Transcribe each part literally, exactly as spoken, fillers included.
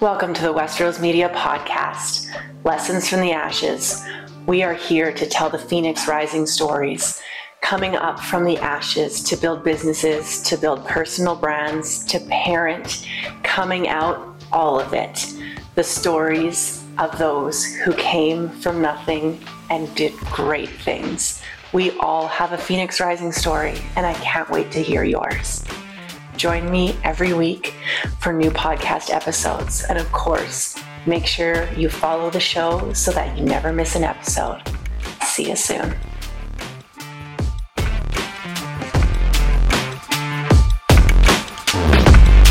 Welcome to the Westrose Media Podcast, Lessons from the Ashes. We are here to tell the Phoenix Rising stories, coming up from the ashes to build businesses, to build personal brands, to parent, coming out, all of it. The stories of those who came from nothing and did great things. We all have a Phoenix Rising story, and I can't wait to hear yours. Join me every week for new podcast episodes. And of course, make sure you follow the show so that you never miss an episode. See you soon.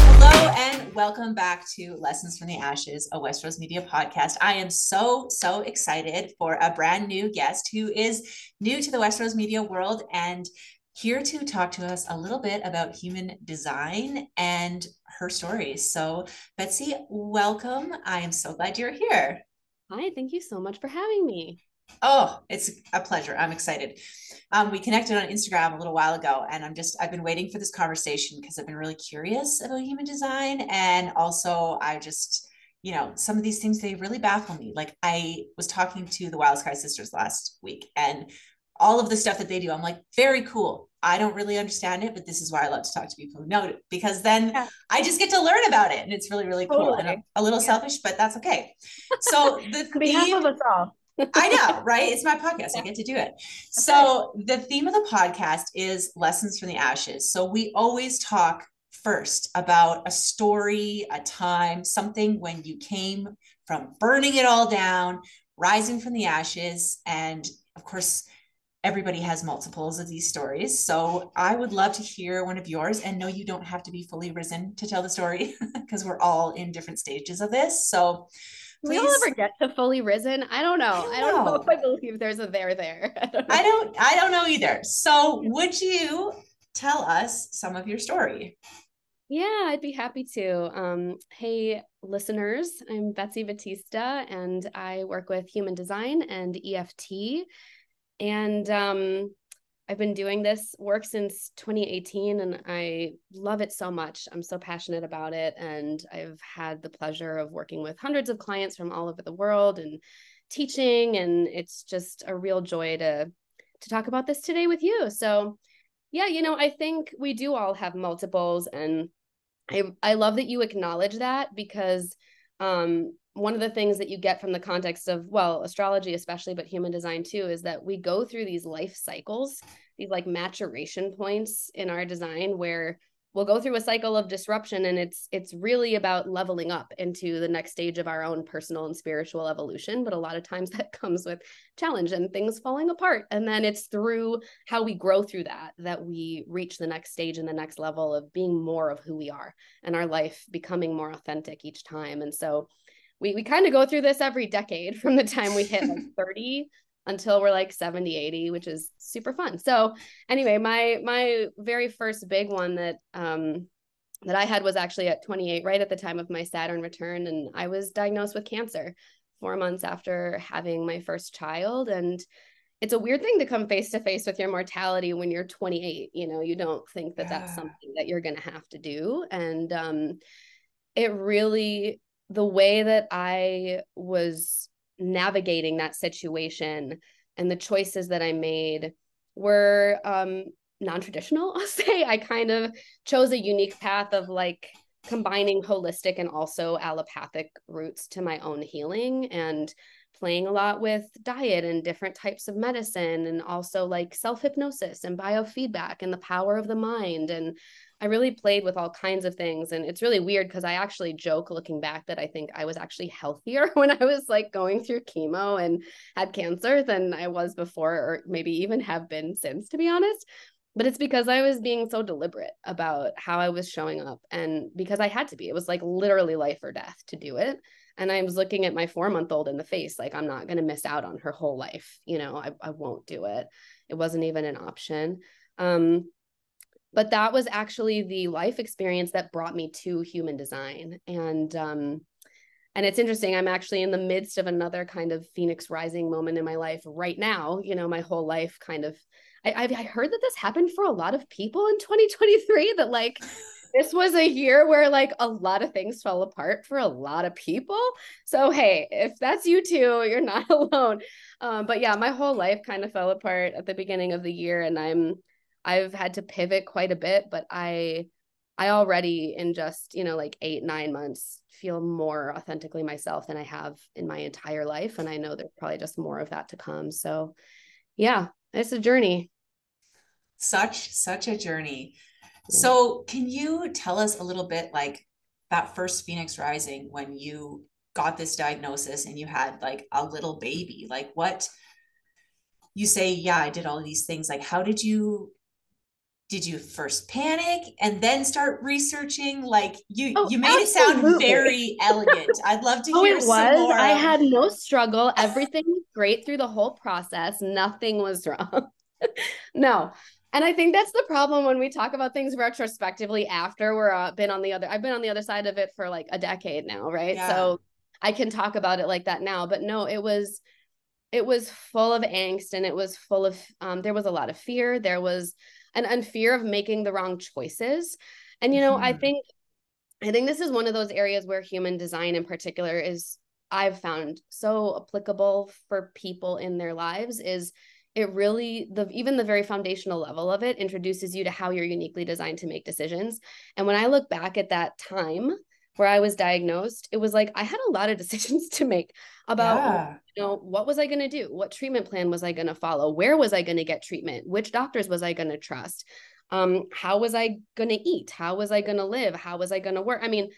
Hello and welcome back to Lessons from the Ashes, a Westrose Media podcast. I am so, so excited for a brand new guest who is new to the Westrose Media world and here to talk to us a little bit about human design and her stories. So Betsy, welcome. I am so glad you're here. Hi, thank you so much for having me. Oh, it's a pleasure. I'm excited. Um, we connected on Instagram a little while ago, and I'm just, I've been waiting for this conversation because I've been really curious about human design. And also I just, you know, some of these things, they really baffle me. Like I was talking to the Wild Sky sisters last week, and all of the stuff that they do, I'm like, very cool. I don't really understand it, but this is why I love to talk to people who know it, because then yeah. I just get to learn about it. And it's really, really cool. Totally. And I'm a little yeah. selfish, but that's okay. So the behalf theme, of us all. I know, right? It's my podcast. Yeah. I get to do it. That's so right. The theme of the podcast is Lessons from the Ashes. So we always talk first about a story, a time, something when you came from burning it all down, rising from the ashes. And of course, everybody has multiples of these stories. So I would love to hear one of yours, and no, you don't have to be fully risen to tell the story because we're all in different stages of this. So please. We all ever get to fully risen. I don't know. I don't know, I don't know if I believe there's a there there. I don't know. I don't, I don't know either. So would you tell us some of your story? Yeah, I'd be happy to. Um, hey, listeners, I'm Betsy Batista, and I work with Human Design and E F T. And um, I've been doing this work since twenty eighteen, and I love it so much. I'm so passionate about it. And I've had the pleasure of working with hundreds of clients from all over the world and teaching. And it's just a real joy to, to talk about this today with you. So yeah, you know, I think we do all have multiples, and I, I love that you acknowledge that, because um, one of the things that you get from the context of, well, astrology, especially, but human design too, is that we go through these life cycles, these like maturation points in our design where we'll go through a cycle of disruption. And it's, it's really about leveling up into the next stage of our own personal and spiritual evolution. But a lot of times that comes with challenge and things falling apart. And then it's through how we grow through that, that we reach the next stage and the next level of being more of who we are, and our life becoming more authentic each time. And so We we kind of go through this every decade, from the time we hit like thirty until we're like seventy, eighty, which is super fun. So anyway, my my very first big one that um that I had was actually at twenty-eight, right at the time of my Saturn return, and I was diagnosed with cancer four months after having my first child. And it's a weird thing to come face to face with your mortality when you're twenty-eight. You know, you don't think that yeah. that's something that you're going to have to do, and um, it really. The way that I was navigating that situation and the choices that I made were um, non-traditional, I'll say. I kind of chose a unique path of like combining holistic and also allopathic routes to my own healing, and playing a lot with diet and different types of medicine, and also like self-hypnosis and biofeedback and the power of the mind. And I really played with all kinds of things. And it's really weird because I actually joke looking back that I think I was actually healthier when I was like going through chemo and had cancer than I was before, or maybe even have been since, to be honest. But it's because I was being so deliberate about how I was showing up, and because I had to be. It was like literally life or death to do it. And I was looking at my four-month-old in the face, like, I'm not going to miss out on her whole life. You know, I, I won't do it. It wasn't even an option. Um, But that was actually the life experience that brought me to human design. And um, and it's interesting, I'm actually in the midst of another kind of Phoenix rising moment in my life right now. You know, my whole life kind of, I, I heard that this happened for a lot of people in twenty twenty-three, that like this was a year where like a lot of things fell apart for a lot of people. So, hey, if that's you too, you're not alone. Um, but yeah, my whole life kind of fell apart at the beginning of the year, and I'm, I've had to pivot quite a bit, but I, I already in just, you know, like eight, nine months feel more authentically myself than I have in my entire life. And I know there's probably just more of that to come. So yeah, it's a journey. Such, such a journey. Yeah. So can you tell us a little bit like that first Phoenix Rising, when you got this diagnosis and you had like a little baby, like what you say, yeah, I did all of these things. Like, how did you, did you first panic and then start researching? Like you, oh, you made absolutely. It sound very elegant. I'd love to oh, hear it was. Some more. I had no struggle. Everything was great through the whole process. Nothing was wrong. No. And I think that's the problem when we talk about things retrospectively after we're uh, been on the other, I've been on the other side of it for like a decade now. Right. Yeah. So I can talk about it like that now, but no, it was, it was full of angst, and it was full of, um, there was a lot of fear. There was And, and fear of making the wrong choices. And, you know, mm-hmm. I think, I think this is one of those areas where human design in particular is, I've found so applicable for people in their lives, is it really, the even the very foundational level of it introduces you to how you're uniquely designed to make decisions. And when I look back at that time where I was diagnosed, it was like, I had a lot of decisions to make about, yeah. you know, what was I going to do? What treatment plan was I going to follow? Where was I going to get treatment? Which doctors was I going to trust? Um, how was I going to eat? How was I going to live? How was I going to work? I mean,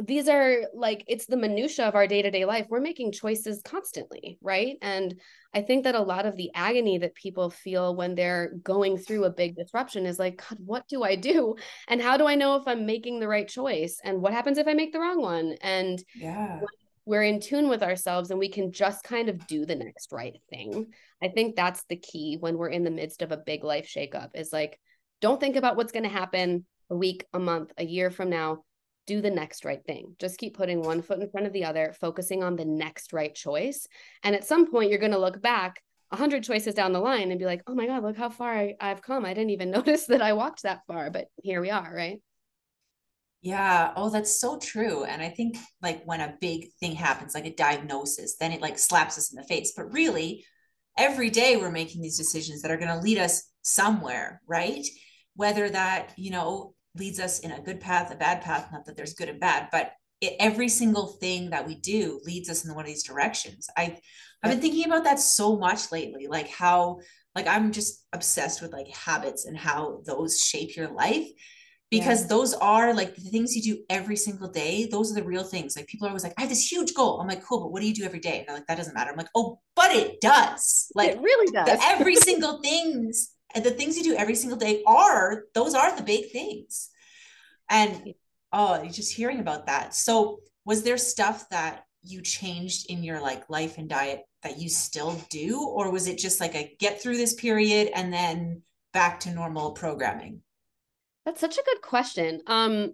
these are like, it's the minutia of our day-to-day life. We're making choices constantly, right? And I think that a lot of the agony that people feel when they're going through a big disruption is like, God, what do I do? And how do I know if I'm making the right choice? And what happens if I make the wrong one? And yeah. we're in tune with ourselves, and we can just kind of do the next right thing. I think that's the key when we're in the midst of a big life shakeup, is like, don't think about what's going to happen a week, a month, a year from now. Do the next right thing. Just keep putting one foot in front of the other, focusing on the next right choice. And at some point you're going to look back a hundred choices down the line and be like, oh my God, look how far I, I've come. I didn't even notice that I walked that far, but here we are. Right. Yeah. Oh, that's so true. And I think like when a big thing happens, like a diagnosis, then it like slaps us in the face, but really every day we're making these decisions that are going to lead us somewhere, right? Whether that, you know, leads us in a good path, a bad path, not that there's good and bad, but it, every single thing that we do leads us in one of these directions. I, I've been thinking about that so much lately, like how, like, I'm just obsessed with like habits and how those shape your life, because yeah. those are like the things you do every single day. Those are the real things. Like people are always like, I have this huge goal. I'm like, cool, but what do you do every day? And they're like, that doesn't matter. I'm like, oh, but it does. Like it really does. The, every single thing's And the things you do every single day are, those are the big things. And, oh, just hearing about that. So was there stuff that you changed in your like life and diet that you still do? Or was it just like a get through this period and then back to normal programming? That's such a good question. Um,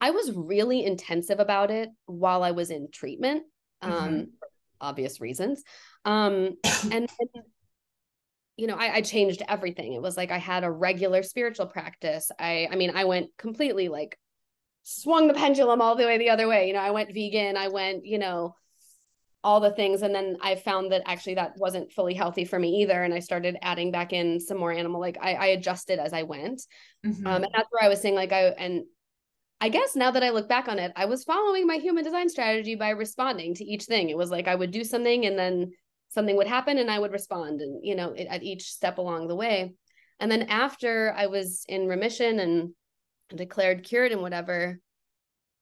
I was really intensive about it while I was in treatment, um, mm-hmm. for obvious reasons. Um, and then you know, I, I changed everything. It was like, I had a regular spiritual practice. I, I mean, I went completely like swung the pendulum all the way the other way. You know, I went vegan, I went, you know, all the things. And then I found that actually that wasn't fully healthy for me either. And I started adding back in some more animal, like I, I adjusted as I went. Mm-hmm. Um, and that's where I was saying like, I, and I guess now that I look back on it, I was following my human design strategy by responding to each thing. It was like, I would do something and then something would happen and I would respond, and, you know, it, at each step along the way. And then after I was in remission and declared cured and whatever,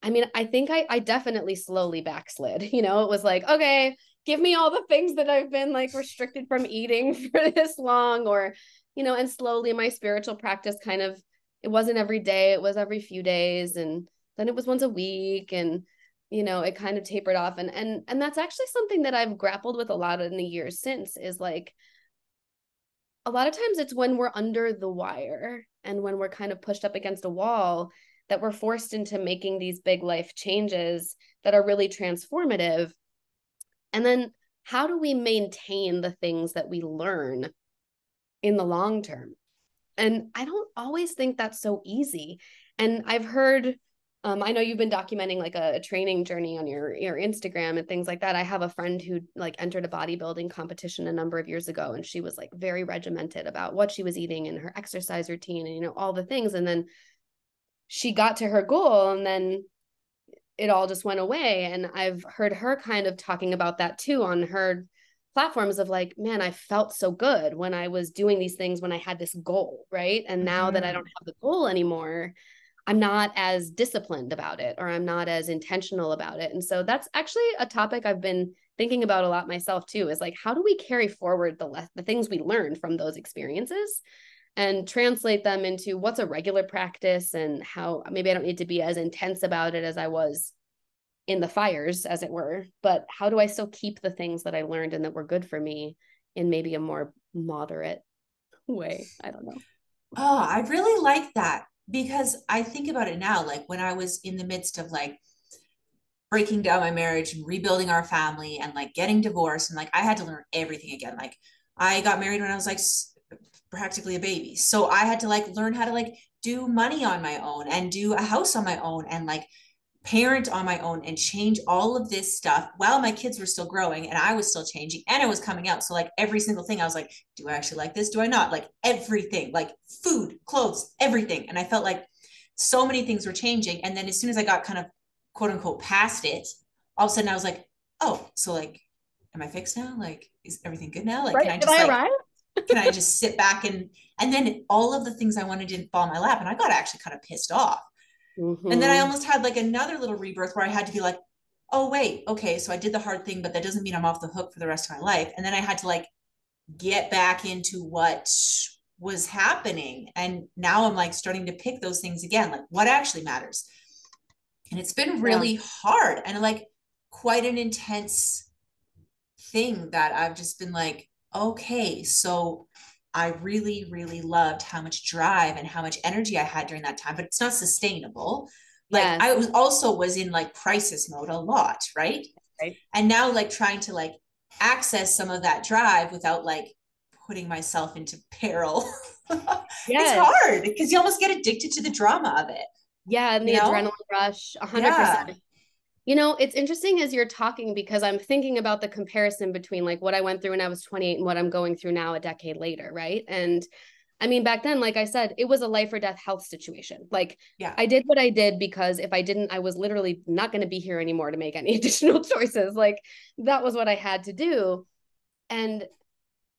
I mean, I think I, I definitely slowly backslid, you know, it was like, okay, give me all the things that I've been like restricted from eating for this long, or, you know, and slowly my spiritual practice kind of, it wasn't every day, it was every few days. And then it was once a week, and you know, it kind of tapered off. And, and, and that's actually something that I've grappled with a lot in the years since, is like, a lot of times it's when we're under the wire and when we're kind of pushed up against a wall that we're forced into making these big life changes that are really transformative. And then how do we maintain the things that we learn in the long term. And I don't always think that's so easy. And I've heard, um, I know you've been documenting like a, a training journey on your, your Instagram and things like that. I have a friend who like entered a bodybuilding competition a number of years ago, and she was like very regimented about what she was eating and her exercise routine and, you know, all the things. And then she got to her goal, and then it all just went away. And I've heard her kind of talking about that too on her platforms of like, man, I felt so good when I was doing these things, when I had this goal, right? And now mm-hmm. that I don't have the goal anymore, I'm not as disciplined about it, or I'm not as intentional about it. And so that's actually a topic I've been thinking about a lot myself too, is like, how do we carry forward the le- the things we learned from those experiences and translate them into what's a regular practice, and how maybe I don't need to be as intense about it as I was in the fires, as it were, but how do I still keep the things that I learned and that were good for me in maybe a more moderate way? I don't know. Oh, I really like that, because I think about it now, like when I was in the midst of like breaking down my marriage and rebuilding our family and like getting divorced, and like, I had to learn everything again. Like I got married when I was like practically a baby. So I had to like learn how to like do money on my own and do a house on my own and like parent on my own and change all of this stuff while my kids were still growing and I was still changing and I was coming out. So like every single thing I was like, do I actually like this? Do I not? Like everything, like food, clothes, everything. And I felt like so many things were changing. And then as soon as I got kind of quote unquote past it, all of a sudden I was like, oh, so like, am I fixed now? Like, is everything good now? Like, right. can I just I like, can I just sit back and, and then all of the things I wanted didn't fall in my lap. And I got actually kind of pissed off. Mm-hmm. And then I almost had like another little rebirth where I had to be like, oh, wait, okay. So I did the hard thing, but that doesn't mean I'm off the hook for the rest of my life. And then I had to like get back into what was happening. And now I'm like starting to pick those things again, like what actually matters. And it's been really yeah. hard and like quite an intense thing that I've just been like, okay, so I really, really loved how much drive and how much energy I had during that time, but it's not sustainable. Like yes. I was also was in like crisis mode a lot. Right? right. And now like trying to like access some of that drive without like putting myself into peril. Yes. It's hard because you almost get addicted to the drama of it. Yeah. And the you adrenaline know? rush. A hundred percent. You know, it's interesting as you're talking, because I'm thinking about the comparison between like what I went through when I was twenty-eight and what I'm going through now a decade later. Right. And I mean, back then, like I said, it was a life or death health situation. Like yeah. I did what I did because if I didn't, I was literally not going to be here anymore to make any additional choices. Like that was what I had to do. And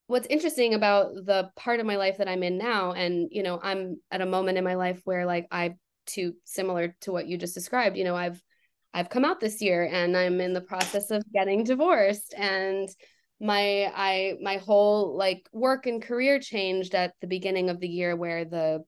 what's interesting about the part of my life that I'm in now, and, you know, I'm at a moment in my life where like I too similar to what you just described, you know, I've I've come out this year and I'm in the process of getting divorced, and my, I, my whole like work and career changed at the beginning of the year, where the,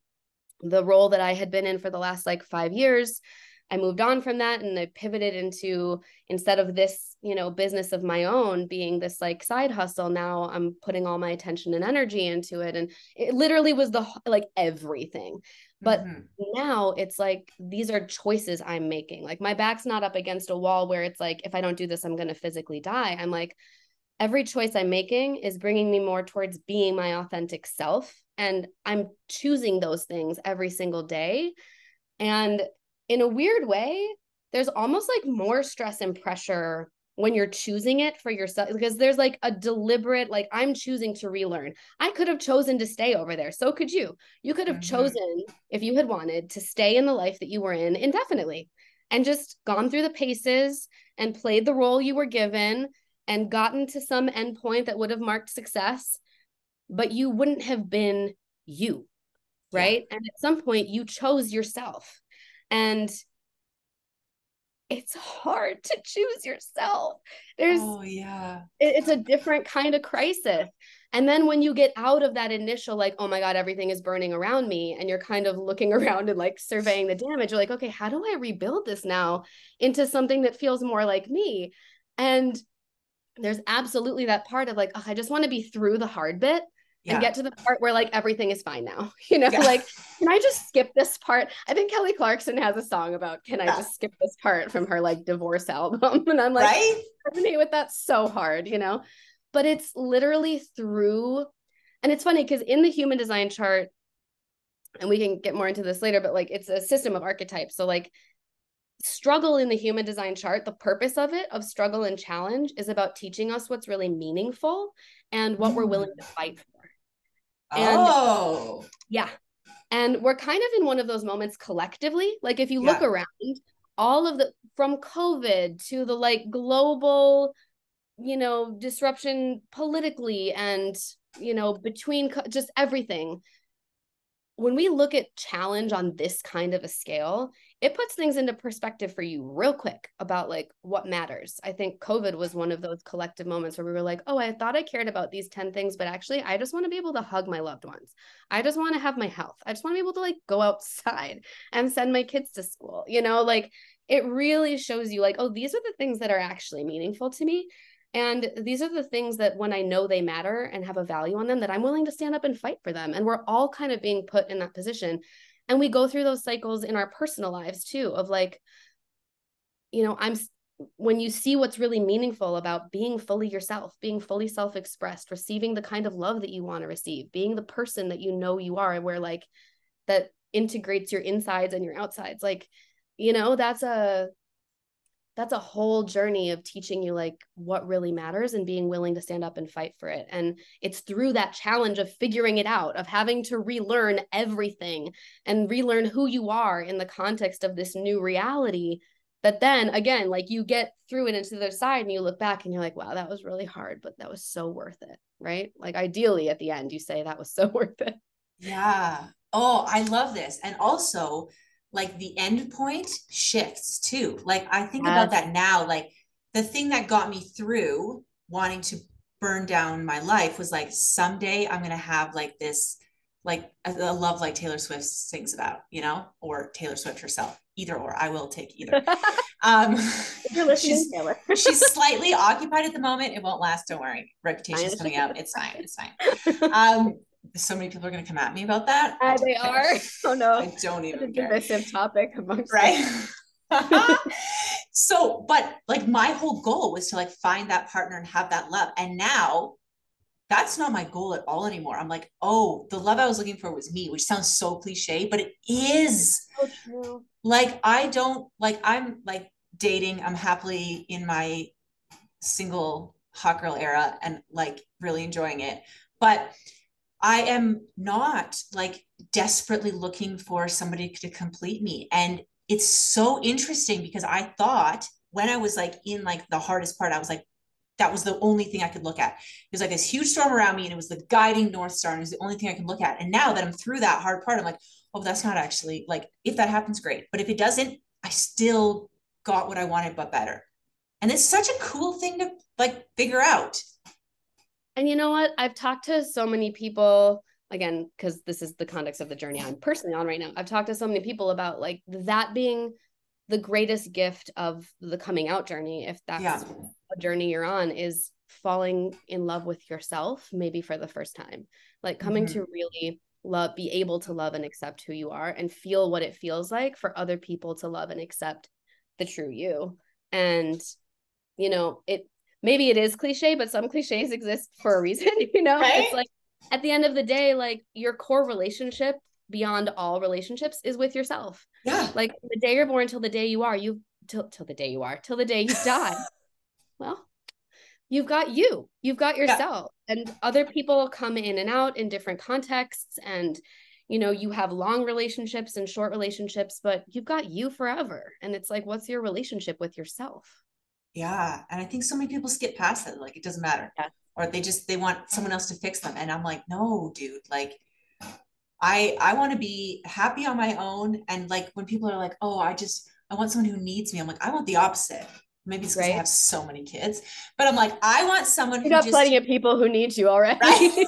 the role that I had been in for the last like five years, I moved on from that. And I pivoted into, instead of this, you know, business of my own being this like side hustle, now I'm putting all my attention and energy into it. And it literally was the, like everything. But mm-hmm. now it's like, these are choices I'm making. Like my back's not up against a wall where it's like, if I don't do this, I'm going to physically die. I'm like, every choice I'm making is bringing me more towards being my authentic self. And I'm choosing those things every single day. And in a weird way, there's almost like more stress and pressure when you're choosing it for yourself, because there's like a deliberate, like I'm choosing to relearn. I could have chosen to stay over there. So could you, you could have mm-hmm. chosen, if you had wanted, to stay in the life that you were in indefinitely and just gone through the paces and played the role you were given and gotten to some endpoint that would have marked success, but you wouldn't have been you, right? Yeah. And at some point you chose yourself, and it's hard to choose yourself. There's, oh, yeah. It, it's a different kind of crisis. And then when you get out of that initial, like, oh my God, everything is burning around me, and you're kind of looking around and like surveying the damage, you're like, okay, how do I rebuild this now into something that feels more like me? And there's absolutely that part of like, oh, I just want to be through the hard bit. Yeah. And get to the part where like everything is fine now, you know, yeah. like, can I just skip this part? I think Kelly Clarkson has a song about, can yeah. I just skip this part from her like divorce album? And I'm like, right? I resonate with that so hard, you know, but it's literally through, And it's funny because in the human design chart, and we can get more into this later, but like it's a system of archetypes. So like struggle in the human design chart, the purpose of it, of struggle and challenge, is about teaching us what's really meaningful and what we're willing to fight for. And, oh, yeah. And we're kind of in one of those moments collectively. Like if you yeah. look around, all of the, from COVID to the like global, you know, disruption politically and, you know, between co- just everything. When we look at challenge on this kind of a scale, it puts things into perspective for you real quick about like what matters. I think COVID was one of those collective moments where we were like, oh, I thought I cared about these ten things, but actually I just want to be able to hug my loved ones. I just want to have my health. I just want to be able to like go outside and send my kids to school. You know, like it really shows you like, oh, these are the things that are actually meaningful to me. And these are the things that when I know they matter and have a value on them, that I'm willing to stand up and fight for them. And we're all kind of being put in that position. And we go through those cycles in our personal lives too, of like, you know, I'm, when you see what's really meaningful about being fully yourself, being fully self-expressed, receiving the kind of love that you want to receive, being the person that you know you are, where like that integrates your insides and your outsides. Like, you know, that's a, that's a whole journey of teaching you like what really matters and being willing to stand up and fight for it. And it's through that challenge of figuring it out, of having to relearn everything and relearn who you are in the context of this new reality, that then again, like you get through it into the other side and you look back and you're like, wow, that was really hard, but that was so worth it. Right? Like ideally at the end, you say that was so worth it. Yeah. Oh, I love this. And also like the end point shifts too. Like I think about that now, like the thing that got me through wanting to burn down my life was like, someday I'm going to have like this, like a, a love like Taylor Swift sings about, you know, or Taylor Swift herself, either, or I will take either. Um, you're listening, she's, Taylor. She's slightly occupied at the moment. It won't last. Don't worry. Reputation's coming out. It's fine. It's fine. Um, So many people are going to come at me about that. Uh, they care. Are. Oh no. I don't even care. It's a divisive topic amongst right. So, but like my whole goal was to like find that partner and have that love. And now that's not my goal at all anymore. I'm like, oh, the love I was looking for was me, which sounds so cliche, but it is so true. Like, I don't like, I'm like dating. I'm happily in my single hot girl era and like really enjoying it. But I am not like desperately looking for somebody to complete me. And it's so interesting because I thought when I was like in like the hardest part, I was like, that was the only thing I could look at. It was like this huge storm around me and it was the guiding North Star and it was the only thing I could look at. And now that I'm through that hard part, I'm like, oh, that's not actually like, if that happens, great. But if it doesn't, I still got what I wanted, but better. And it's such a cool thing to like figure out. And you know what? I've talked to so many people, again, because this is the context of the journey I'm personally on right now. I've talked to so many people about like that being the greatest gift of the coming out journey, if that's yeah. a journey you're on, is falling in love with yourself, maybe for the first time, like coming mm-hmm. to really love, be able to love and accept who you are and feel what it feels like for other people to love and accept the true you. And, you know, it, maybe it is cliche, but some cliches exist for a reason, you know? Right? It's like, at the end of the day, like your core relationship beyond all relationships is with yourself. Yeah. Like from the day you're born till the day you are, you till, till the day you are, till the day you die. Well, you've got you, you've got yourself yeah. and other people come in and out in different contexts. And, you know, you have long relationships and short relationships, but you've got you forever. And it's like, what's your relationship with yourself? Yeah. And I think so many people skip past that. Like, it doesn't matter. Yeah. Or they just, they want someone else to fix them. And I'm like, no, dude, like I, I want to be happy on my own. And like, when people are like, oh, I just, I want someone who needs me. I'm like, I want the opposite. Maybe it's because right. I have so many kids, but I'm like, I want someone who you got just, plenty of people who need you already. Right?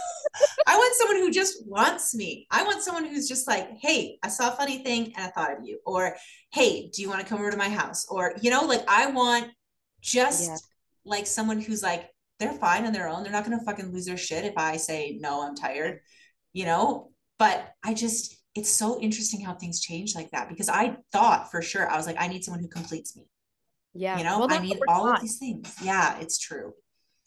I want someone who just wants me. I want someone who's just like, hey, I saw a funny thing and I thought of you, or, hey, do you want to come over to my house? Or, you know, like I want just yeah. like someone who's like, they're fine on their own. They're not going to fucking lose their shit if I say, no, I'm tired, you know, but I just, it's so interesting how things change like that, because I thought for sure, I was like, I need someone who completes me. Yeah. You know, well, I need all taught. Of these things. Yeah, it's true.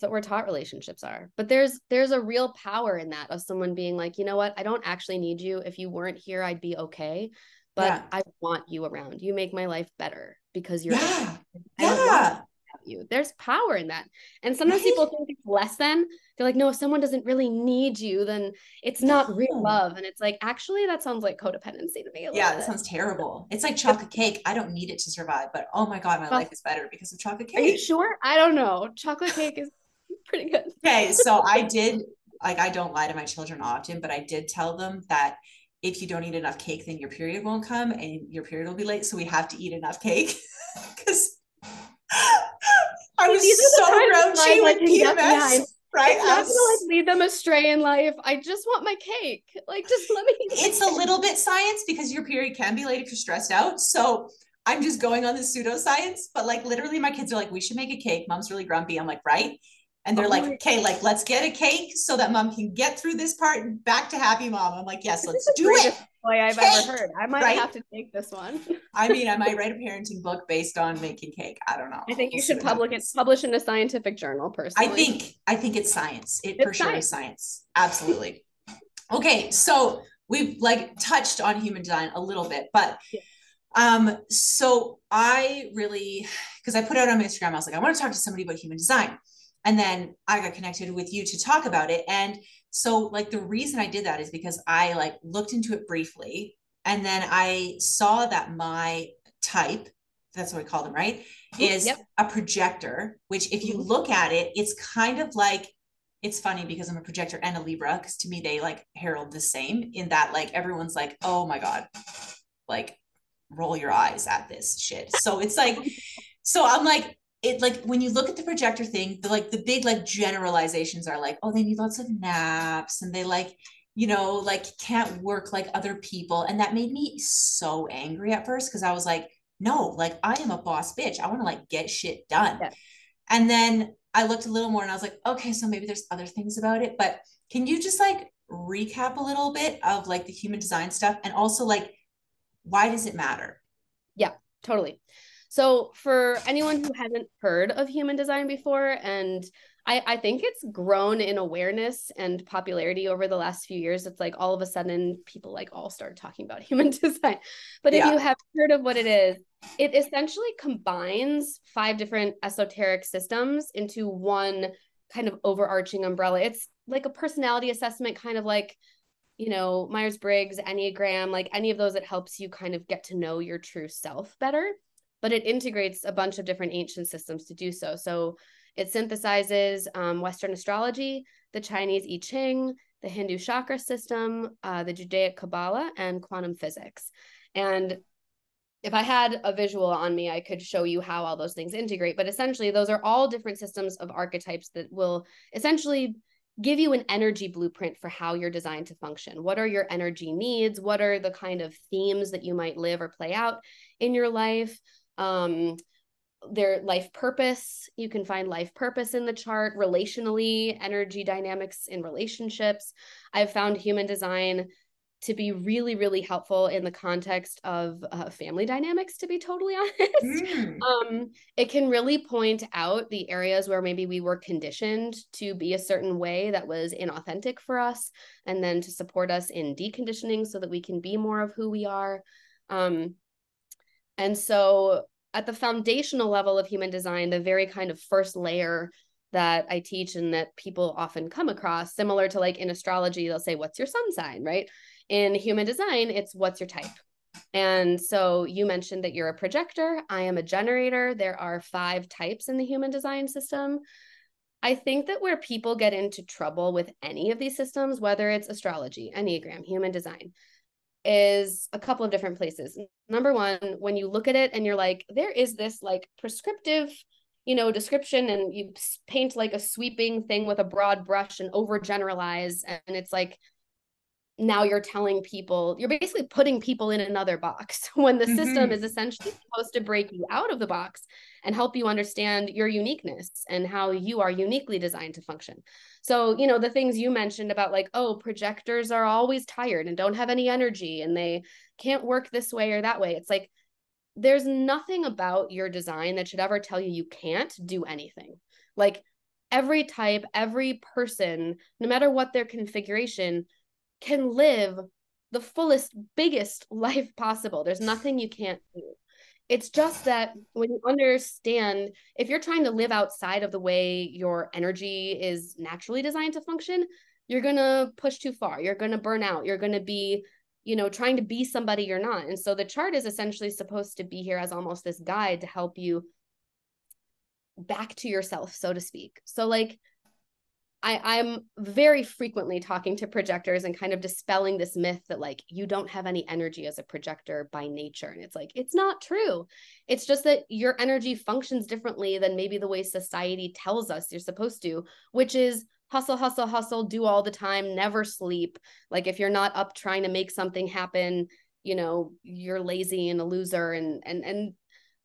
what we're taught relationships are. But there's there's a real power in that, of someone being like, you know what, I don't actually need you. If you weren't here, I'd be okay. But yeah. I want you around. You make my life better because you're yeah. I yeah. love you. There's power in that. And sometimes right? people think it's less than. They're like, no, if someone doesn't really need you, then it's not real love. And it's like, actually, that sounds like codependency to me. A yeah, that bit. sounds terrible. It's like chocolate cake. I don't need it to survive, but oh my God, my well, life is better because of chocolate cake. Are you sure? I don't know. Chocolate cake is pretty good. Okay. So I did, like, I don't lie to my children often, but I did tell them that if you don't eat enough cake, then your period won't come and your period will be late. So we have to eat enough cake because I was so grouchy with P M S, right? I'm not gonna like lead them astray in life. I just want my cake. Like, just let me. It's a little bit science because your period can be late if you're stressed out. So I'm just going on this pseudoscience, but like literally my kids are like, we should make a cake. Mom's really grumpy. I'm like, right. And they're oh like, okay, like, let's get a cake so that mom can get through this part and back to happy mom. I'm like, yes, let's do it. Boy, I've cake, ever heard. I might right? have to take this one. I mean, I might write a parenting book based on making cake. I don't know. I think you we'll should publish it, publish in a scientific journal, personally. I think, I think it's science. It it's for science. sure is science. Absolutely. Okay. So we've like touched on human design a little bit, but yeah. um, so I really, cause I put out on my Instagram, I was like, I want to talk to somebody about human design. And then I got connected with you to talk about it. And so like the reason I did that is because I like looked into it briefly. And then I saw that my type, that's what we call them, right? Is yep. a projector, which if you look at it, it's kind of like, it's funny because I'm a projector and a Libra, because to me, they like herald the same in that like, everyone's like, oh my God, like roll your eyes at this shit. So it's like, so I'm like, it like when you look at the projector thing, the like the big like generalizations are like, oh, they need lots of naps and they like, you know, like can't work like other people. And that made me so angry at first because I was like, no, like I am a boss bitch. I want to like get shit done. Yeah. And then I looked a little more and I was like, okay, so maybe there's other things about it. But can you just like recap a little bit of like the human design stuff and also like, why does it matter? Yeah, totally. So for anyone who hasn't heard of human design before, and I, I think it's grown in awareness and popularity over the last few years, it's like all of a sudden people like all started talking about human design. But yeah. if you have heard of what it is, it essentially combines five different esoteric systems into one kind of overarching umbrella. It's like a personality assessment, kind of like, you know, Myers-Briggs, Enneagram, like any of those that helps you kind of get to know your true self better. But it integrates a bunch of different ancient systems to do so. So it synthesizes um, Western astrology, the Chinese I Ching, the Hindu chakra system, uh, the Judaic Kabbalah, and quantum physics. And if I had a visual on me, I could show you how all those things integrate. But essentially, those are all different systems of archetypes that will essentially give you an energy blueprint for how you're designed to function. What are your energy needs? What are the kind of themes that you might live or play out in your life? Um, their life purpose. You can find life purpose in the chart, relationally, energy dynamics in relationships. I've found human design to be really, really helpful in the context of uh, family dynamics, to be totally honest. Mm. Um, it can really point out the areas where maybe we were conditioned to be a certain way that was inauthentic for us, and then to support us in deconditioning so that we can be more of who we are. Um, And so at the foundational level of human design, the very kind of first layer that I teach and that people often come across, similar to like in astrology, they'll say, what's your sun sign, right? In human design, it's what's your type. And so you mentioned that you're a projector. I am a generator. There are five types in the human design system. I think that where people get into trouble with any of these systems, whether it's astrology, Enneagram, human design, is a couple of different places. Number one, when you look at it and you're like, there is this like prescriptive, you know, description, and you paint like a sweeping thing with a broad brush and overgeneralize. And it's like, now you're telling people, you're basically putting people in another box when the mm-hmm. system is essentially supposed to break you out of the box and help you understand your uniqueness and how you are uniquely designed to function. So, you know, the things you mentioned about like, oh, projectors are always tired and don't have any energy and they can't work this way or that way. It's like, there's nothing about your design that should ever tell you you can't do anything. Like, every type, every person, no matter what their configuration, can live the fullest, biggest life possible. There's nothing you can't do. It's just that when you understand, if you're trying to live outside of the way your energy is naturally designed to function, you're going to push too far. You're going to burn out. You're going to be, you know, trying to be somebody you're not. And so the chart is essentially supposed to be here as almost this guide to help you back to yourself, so to speak. So like, I, I'm very frequently talking to projectors and kind of dispelling this myth that like, you don't have any energy as a projector by nature. And it's like, it's not true. It's just that your energy functions differently than maybe the way society tells us you're supposed to, which is hustle, hustle, hustle, do all the time, never sleep. Like if you're not up trying to make something happen, you know, you're lazy and a loser, and, and, and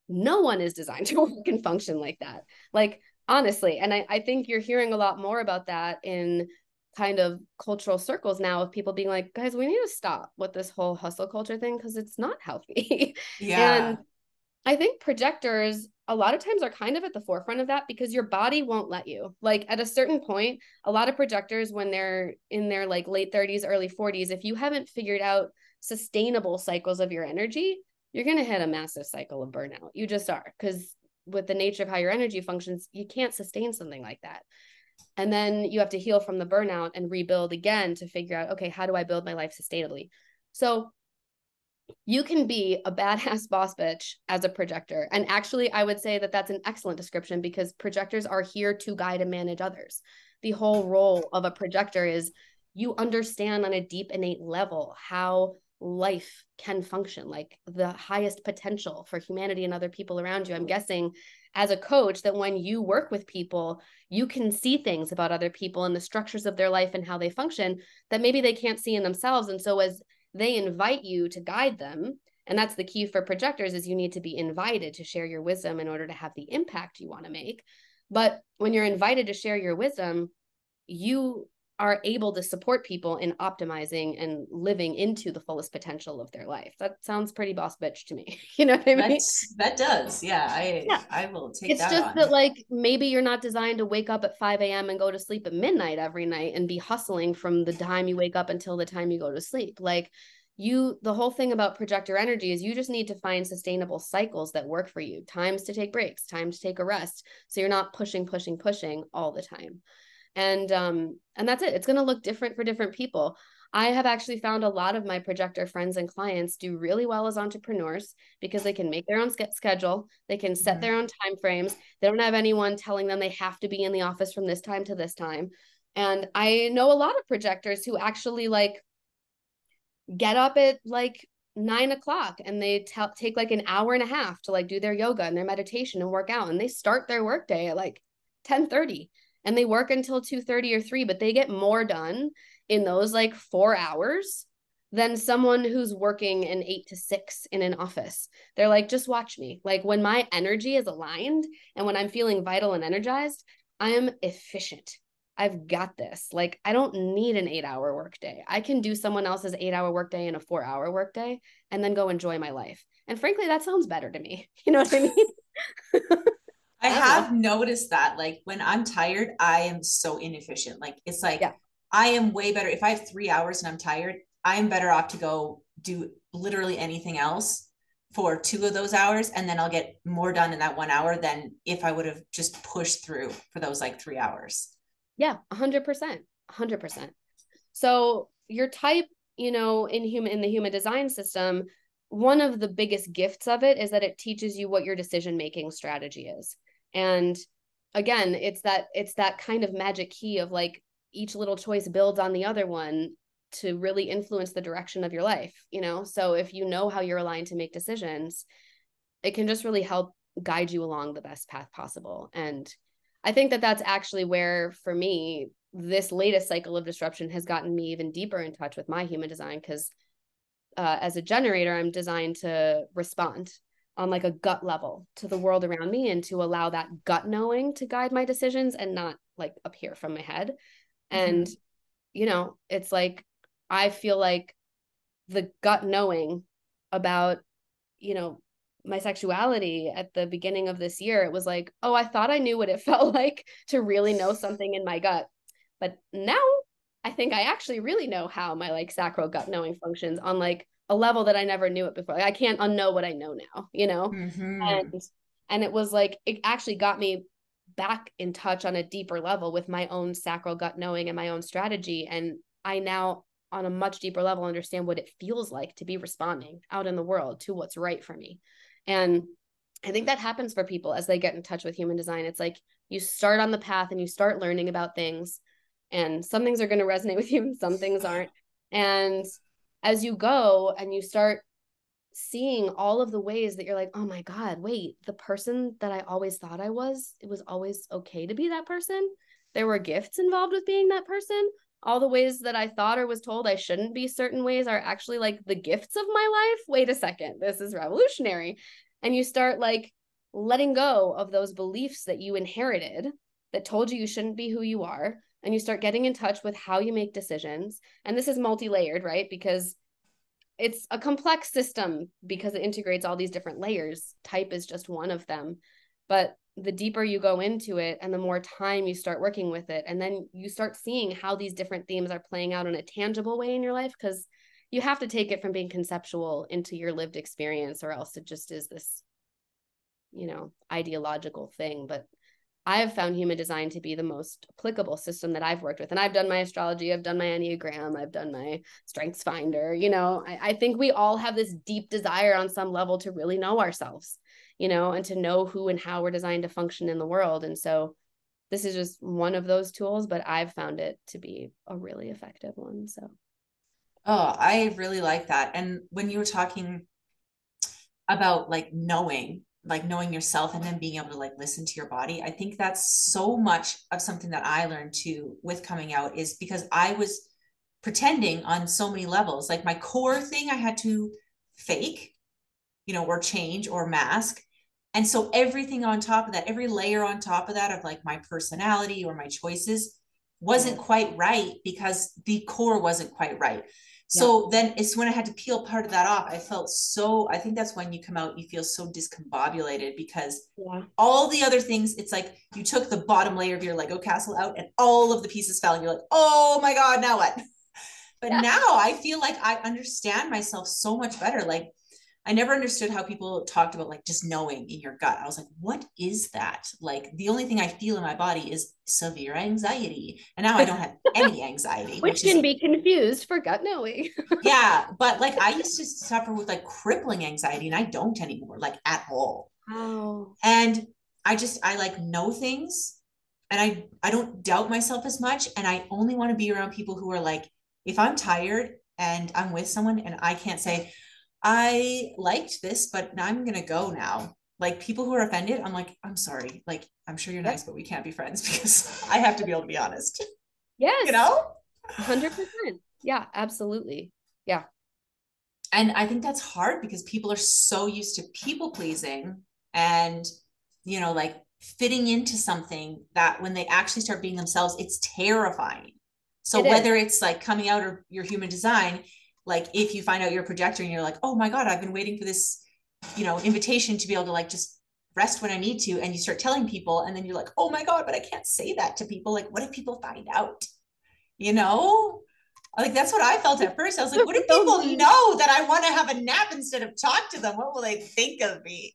no one is designed to work and function like that. Like, honestly. And I, I think you're hearing a lot more about that in kind of cultural circles now, of people being like, guys, we need to stop with this whole hustle culture thing, because it's not healthy. Yeah. And I think projectors a lot of times are kind of at the forefront of that, because your body won't let you. Like at a certain point, a lot of projectors, when they're in their like late thirties, early forties, if you haven't figured out sustainable cycles of your energy, you're going to hit a massive cycle of burnout. You just are, because with the nature of how your energy functions, you can't sustain something like that. And then you have to heal from the burnout and rebuild again to figure out, okay, how do I build my life sustainably? So you can be a badass boss bitch as a projector. And actually, I would say that that's an excellent description, because projectors are here to guide and manage others. The whole role of a projector is you understand on a deep, innate level how life can function, like the highest potential for humanity and other people around you. I'm guessing as a coach that when you work with people, you can see things about other people and the structures of their life and how they function that maybe they can't see in themselves. And so as they invite you to guide them, and that's the key for projectors, is you need to be invited to share your wisdom in order to have the impact you want to make. But when you're invited to share your wisdom, you are able to support people in optimizing and living into the fullest potential of their life. That sounds pretty boss bitch to me. You know what I mean? That's, that does. Yeah. I, yeah. I will take it's that It's just on. That like, maybe you're not designed to wake up at five a.m. and go to sleep at midnight every night and be hustling from the time you wake up until the time you go to sleep. Like you, the whole thing about projector energy is you just need to find sustainable cycles that work for you. Times to take breaks, time to take a rest. So you're not pushing, pushing, pushing all the time. And, um, and that's it. It's going to look different for different people. I have actually found a lot of my projector friends and clients do really well as entrepreneurs, because they can make their own schedule. They can set their own timeframes. They don't have anyone telling them they have to be in the office from this time to this time. And I know a lot of projectors who actually like get up at like nine o'clock and they t- take like an hour and a half to like do their yoga and their meditation and work out. And they start their workday at like ten thirty. And they work until two thirty or three, but they get more done in those like four hours than someone who's working an eight to six in an office. They're like, just watch me. Like when my energy is aligned and when I'm feeling vital and energized, I am efficient. I've got this. Like, I don't need an eight hour workday. I can do someone else's eight hour workday and a four hour workday and then go enjoy my life. And frankly, that sounds better to me. You know what I mean? I have noticed that like when I'm tired, I am so inefficient. Like it's like, yeah. I am way better. If I have three hours and I'm tired, I am better off to go do literally anything else for two of those hours. And then I'll get more done in that one hour than if I would have just pushed through for those like three hours. Yeah. A hundred percent, a hundred percent. So your type, you know, in human, in the human design system, one of the biggest gifts of it is that it teaches you what your decision-making strategy is. And again, it's that, it's that kind of magic key of like each little choice builds on the other one to really influence the direction of your life, you know? So if you know how you're aligned to make decisions, it can just really help guide you along the best path possible. And I think that that's actually where, for me, this latest cycle of disruption has gotten me even deeper in touch with my human design. Cause uh, as a generator, I'm designed to respond on like a gut level to the world around me and to allow that gut knowing to guide my decisions and not like up here from my head. Mm-hmm. And, you know, it's like, I feel like the gut knowing about, you know, my sexuality at the beginning of this year, it was like, oh, I thought I knew what it felt like to really know something in my gut. But now I think I actually really know how my like sacral gut knowing functions on like a level that I never knew it before. Like I can't unknow what I know now, you know? Mm-hmm. And, and it was like, it actually got me back in touch on a deeper level with my own sacral gut knowing and my own strategy. And I now on a much deeper level understand what it feels like to be responding out in the world to what's right for me. And I think that happens for people as they get in touch with human design. It's like you start on the path and you start learning about things, and some things are going to resonate with you and some things aren't. And as you go and you start seeing all of the ways that you're like, oh my God, wait, the person that I always thought I was, it was always okay to be that person. There were gifts involved with being that person. All the ways that I thought or was told I shouldn't be certain ways are actually like the gifts of my life. Wait a second, this is revolutionary. And you start like letting go of those beliefs that you inherited that told you you shouldn't be who you are. And you start getting in touch with how you make decisions. And this is multi-layered, right? Because it's a complex system because it integrates all these different layers. Type is just one of them. But the deeper you go into it and the more time you start working with it, and then you start seeing how these different themes are playing out in a tangible way in your life, because you have to take it from being conceptual into your lived experience, or else it just is this, you know, ideological thing. But I have found human design to be the most applicable system that I've worked with. And I've done my astrology, I've done my Enneagram, I've done my Strengths Finder. You know, I, I think we all have this deep desire on some level to really know ourselves, you know, and to know who and how we're designed to function in the world. And so this is just one of those tools, but I've found it to be a really effective one. So. Oh, I really like that. And when you were talking about like knowing, like knowing yourself and then being able to like listen to your body. I think that's so much of something that I learned too with coming out, is because I was pretending on so many levels, like my core thing I had to fake, you know, or change or mask. And so everything on top of that, every layer on top of that of like my personality or my choices wasn't quite right because the core wasn't quite right. So yeah. Then it's when I had to peel part of that off, I felt so, I think that's when you come out, you feel so discombobulated because yeah. all the other things, it's like you took the bottom layer of your Lego castle out and all of the pieces fell and you're like, oh my God, now what? But yeah. now I feel like I understand myself so much better. Like I never understood how people talked about like just knowing in your gut. I was like, what is that? Like the only thing I feel in my body is severe anxiety. And now I don't have any anxiety. which, which can is, be confused for gut knowing. yeah. But like I used to suffer with like crippling anxiety and I don't anymore, like at all. Oh. And I just, I like know things and I, I don't doubt myself as much. And I only want to be around people who are like, if I'm tired and I'm with someone and I can't say, I liked this, but I'm going to go now. Like people who are offended, I'm like, I'm sorry. Like, I'm sure you're nice, but we can't be friends because I have to be able to be honest. Yes. You know? one hundred percent. Yeah, absolutely. Yeah. And I think that's hard because people are so used to people pleasing and, you know, like fitting into something that when they actually start being themselves, it's terrifying. So it whether is. It's like coming out of your human design, like if you find out you're a projector and you're like, oh my God, I've been waiting for this, you know, invitation to be able to like, just rest when I need to. And you start telling people, and then you're like, oh my God, but I can't say that to people. Like, what if people find out, you know, like, that's what I felt at first. I was like, what if people know that I want to have a nap instead of talk to them? What will they think of me?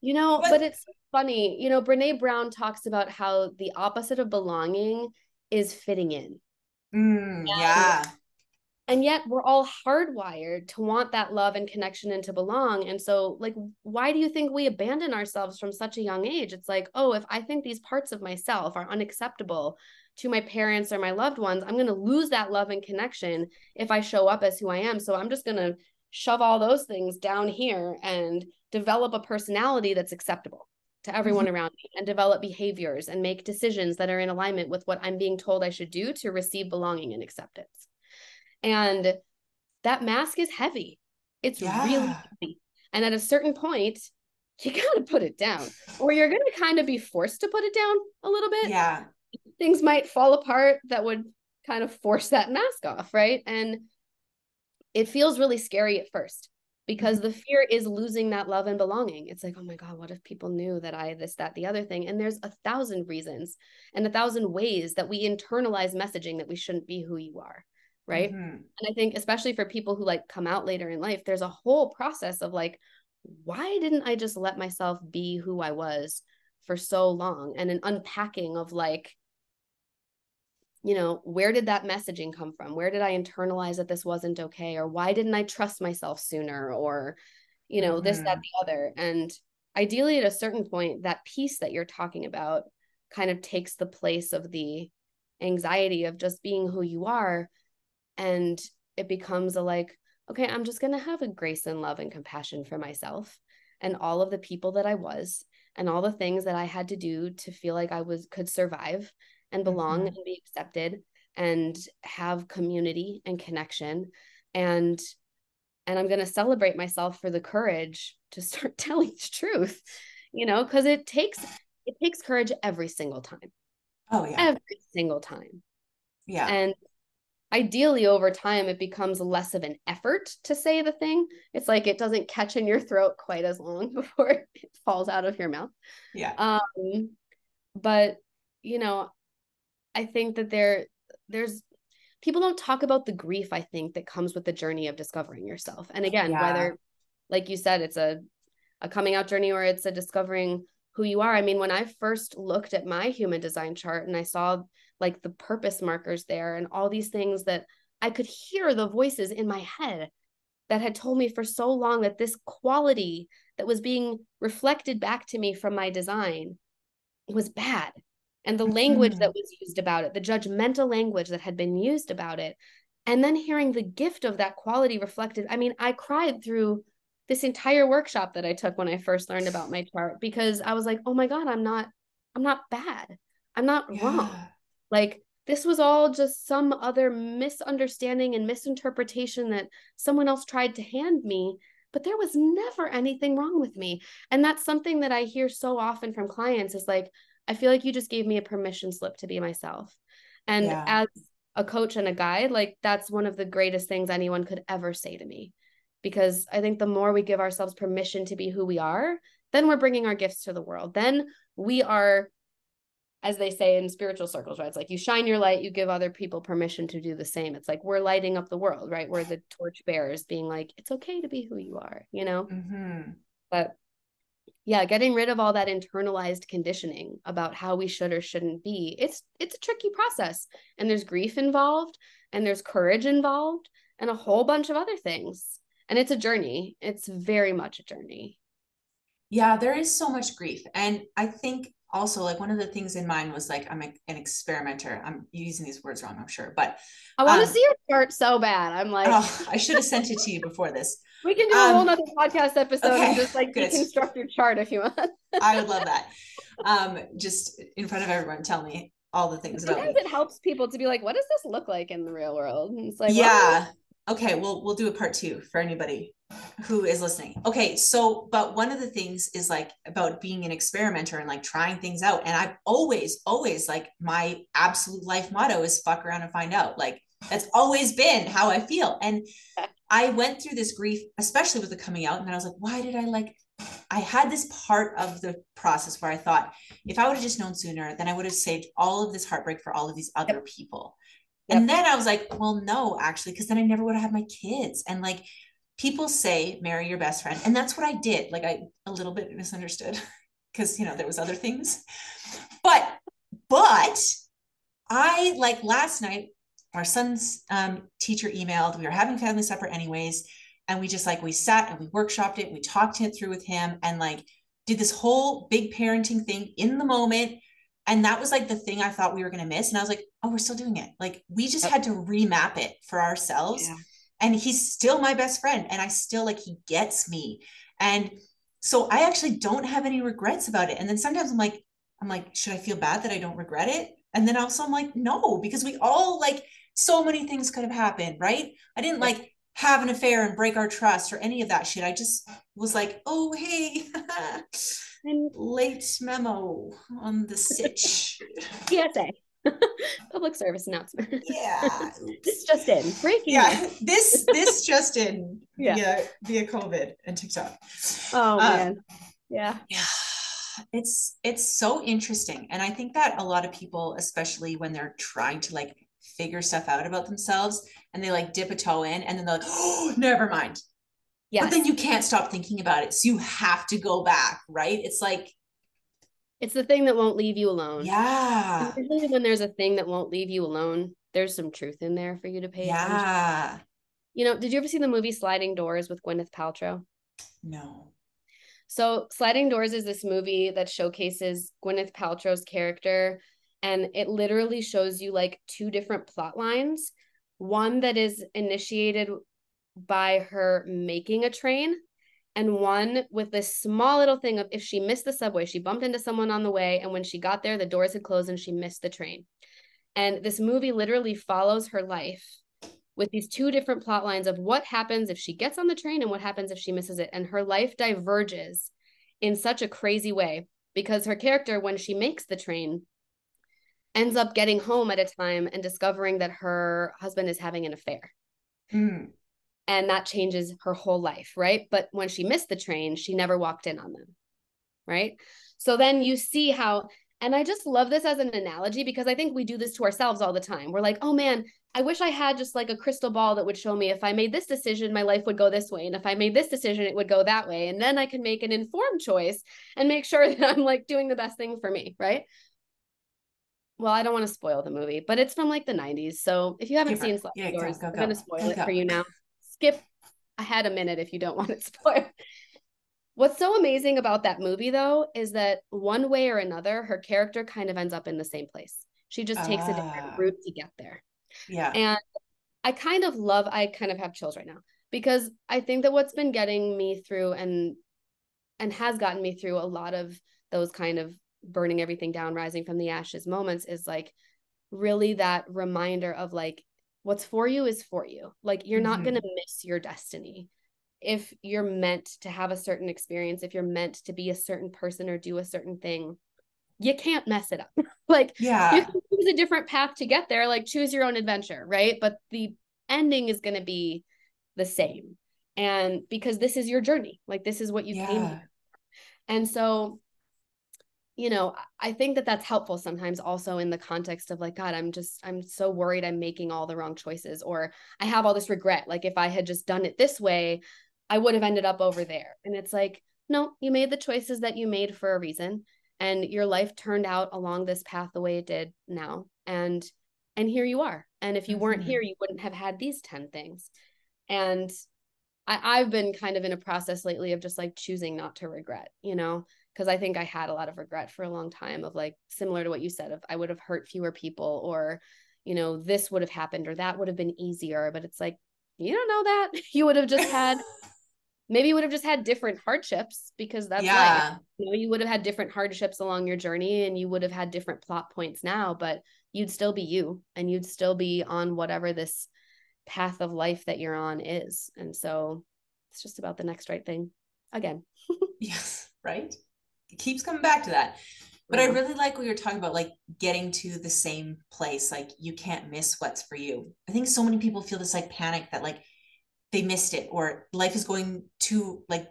You know, but, but it's funny, you know, Brene Brown talks about how the opposite of belonging is fitting in. Mm, yeah. yeah. And yet we're all hardwired to want that love and connection and to belong. And so like, why do you think we abandon ourselves from such a young age? It's like, oh, if I think these parts of myself are unacceptable to my parents or my loved ones, I'm going to lose that love and connection if I show up as who I am. So I'm just going to shove all those things down here and develop a personality that's acceptable to everyone mm-hmm. around me, and develop behaviors and make decisions that are in alignment with what I'm being told I should do to receive belonging and acceptance. And that mask is heavy. It's yeah. really heavy. And at a certain point, you got to put it down, or you're going to kind of be forced to put it down a little bit. Yeah. Things might fall apart that would kind of force that mask off, right? And it feels really scary at first. because the fear is losing that love and belonging. It's like, oh my God, what if people knew that I, this, that, the other thing? And there's a thousand reasons and a thousand ways that we internalize messaging that we shouldn't be who you are. Right. Mm-hmm. And I think especially for people who like come out later in life, there's a whole process of like, why didn't I just let myself be who I was for so long? And an unpacking of like, you know, where did that messaging come from? Where did I internalize that this wasn't okay? Or why didn't I trust myself sooner? Or, you know, mm-hmm. this, that, the other. And ideally at a certain point, that piece that you're talking about kind of takes the place of the anxiety of just being who you are. And it becomes a like, okay, I'm just going to have a grace and love and compassion for myself and all of the people that I was and all the things that I had to do to feel like I was could survive and belong mm-hmm. and be accepted and have community and connection. And, and I'm going to celebrate myself for the courage to start telling the truth, you know, cause it takes, it takes courage every single time. Oh yeah. Every single time. Yeah. And ideally over time, it becomes less of an effort to say the thing. It's like, it doesn't catch in your throat quite as long before it falls out of your mouth. Yeah. Um, but you know, I think that there, there's, people don't talk about the grief, I think, that comes with the journey of discovering yourself. And again, yeah. whether, like you said, it's a, a coming out journey or it's a discovering who you are. I mean, when I first looked at my human design chart and I saw like the purpose markers there and all these things that I could hear the voices in my head that had told me for so long that this quality that was being reflected back to me from my design was bad. And the language that was used about it, the judgmental language that had been used about it. And then hearing the gift of that quality reflected. I mean, I cried through this entire workshop that I took when I first learned about my chart, because I was like, oh my God, I'm not, I'm not bad. I'm not yeah. wrong. Like this was all just some other misunderstanding and misinterpretation that someone else tried to hand me, but there was never anything wrong with me. And that's something that I hear so often from clients is like, I feel like you just gave me a permission slip to be myself. And yeah. as a coach and a guide, like that's one of the greatest things anyone could ever say to me, because I think the more we give ourselves permission to be who we are, then we're bringing our gifts to the world. Then we are, as they say in spiritual circles, right? It's like you shine your light, you give other people permission to do the same. It's like, we're lighting up the world, right? We're the torch bearers being like, it's okay to be who you are, you know, mm-hmm. but yeah, getting rid of all that internalized conditioning about how we should or shouldn't be. It's it's a tricky process, and there's grief involved and there's courage involved and a whole bunch of other things. And it's a journey. It's very much a journey. Yeah, there is so much grief. And I think also like one of the things in mine was like, I'm a, an experimenter. I'm using these words wrong, I'm sure, but I want to um, see your chart so bad. I'm like, oh, I should have sent it to you before this. We can do a um, whole nother podcast episode okay, and just like deconstruct your chart if you want. I would love that. Um, just in front of everyone, tell me all the things about me. It helps people to be like, what does this look like in the real world? And it's like, yeah. Well, okay. We'll, we'll do a part two for anybody who is listening. Okay. So, but one of the things is like about being an experimenter and like trying things out. And I've always, always like my absolute life motto is fuck around and find out. Like that's always been how I feel. And I went through this grief, especially with the coming out. And I was like, why did I like, I had this part of the process where I thought if I would have just known sooner, then I would have saved all of this heartbreak for all of these other yep. people. Yep. And then I was like, well, no, actually, because then I never would have had my kids. And like people say, marry your best friend. And that's what I did. Like I a little bit misunderstood because, you know, there was other things, but, but I like last night, our son's um, teacher emailed, we were having family supper anyways. And we just like, we sat and we workshopped it. We talked it through with him and like did this whole big parenting thing in the moment. And that was like the thing I thought we were going to miss. And I was like, oh, we're still doing it. Like we just had to remap it for ourselves. Yeah. And he's still my best friend. And I still like, he gets me. And so I actually don't have any regrets about it. And then sometimes I'm like, I'm like, should I feel bad that I don't regret it? And then also I'm like, no, because we all like, so many things could have happened, right? I didn't like have an affair and break our trust or any of that shit. I just was like, oh, hey, late memo on the sitch. P S A. Public service announcement. Yeah. This just in. Breaking. Yeah. This this just in yeah. via via COVID and TikTok. Oh uh, man. Yeah. Yeah. It's it's so interesting. And I think that a lot of people, especially when they're trying to like figure stuff out about themselves, and they like dip a toe in and then they're like, oh, never mind. Yeah. But then you can't stop thinking about it. So you have to go back, right? It's like it's the thing that won't leave you alone. Yeah. Usually when there's a thing that won't leave you alone, there's some truth in there for you to pay attention. Yeah. You know, did you ever see the movie Sliding Doors with Gwyneth Paltrow? No. So Sliding Doors is this movie that showcases Gwyneth Paltrow's character, and it literally shows you like two different plot lines. One that is initiated by her making a train, and one with this small little thing of if she missed the subway, she bumped into someone on the way, and when she got there, the doors had closed and she missed the train. And this movie literally follows her life with these two different plot lines of what happens if she gets on the train and what happens if she misses it. And her life diverges in such a crazy way because her character, when she makes the train, ends up getting home at a time and discovering that her husband is having an affair. Mm. And that changes her whole life, right? But when she missed the train, she never walked in on them, right? So then you see how, and I just love this as an analogy because I think we do this to ourselves all the time. We're like, oh man, I wish I had just like a crystal ball that would show me if I made this decision, my life would go this way. And if I made this decision, it would go that way. And then I can make an informed choice and make sure that I'm like doing the best thing for me, right? Well, I don't want to spoil the movie, but it's from like the nineties. So if you haven't Keep seen Sliding yeah, Doors, go, go, I'm going to spoil go, it go. for you now. Skip ahead a minute if you don't want it spoiled. What's so amazing about that movie, though, is that one way or another, her character kind of ends up in the same place. She just takes uh, a different route to get there. Yeah. And I kind of love, I kind of have chills right now because I think that what's been getting me through and and has gotten me through a lot of those kind of burning everything down, rising from the ashes moments is like really that reminder of like, what's for you is for you. Like you're not mm-hmm. going to miss your destiny. If you're meant to have a certain experience, if you're meant to be a certain person or do a certain thing, you can't mess it up. Like yeah. you can choose a different path to get there, like choose your own adventure, right? But the ending is going to be the same. And because this is your journey, like this is what you yeah. came here. And so, you know, I think that that's helpful sometimes also in the context of like, God, I'm just, I'm so worried I'm making all the wrong choices, or I have all this regret. Like if I had just done it this way, I would have ended up over there. And it's like, no, you made the choices that you made for a reason. And your life turned out along this path the way it did now. And, and here you are. And if you mm-hmm. weren't here, you wouldn't have had these ten things. And I, I've been kind of in a process lately of just like choosing not to regret, you know, because I think I had a lot of regret for a long time of like, similar to what you said, of I would have hurt fewer people, or, you know, this would have happened, or that would have been easier. But it's like, you don't know that. You would have just had, maybe you would have just had different hardships, because that's yeah. life. You know, you would have had different hardships along your journey, and you would have had different plot points now, but you'd still be you, and you'd still be on whatever this path of life that you're on is. And so it's just about the next right thing again. Yes. Right. It keeps coming back to that. But I really like what you're talking about, like getting to the same place. Like you can't miss what's for you. I think so many people feel this like panic that like they missed it, or life is going too, like,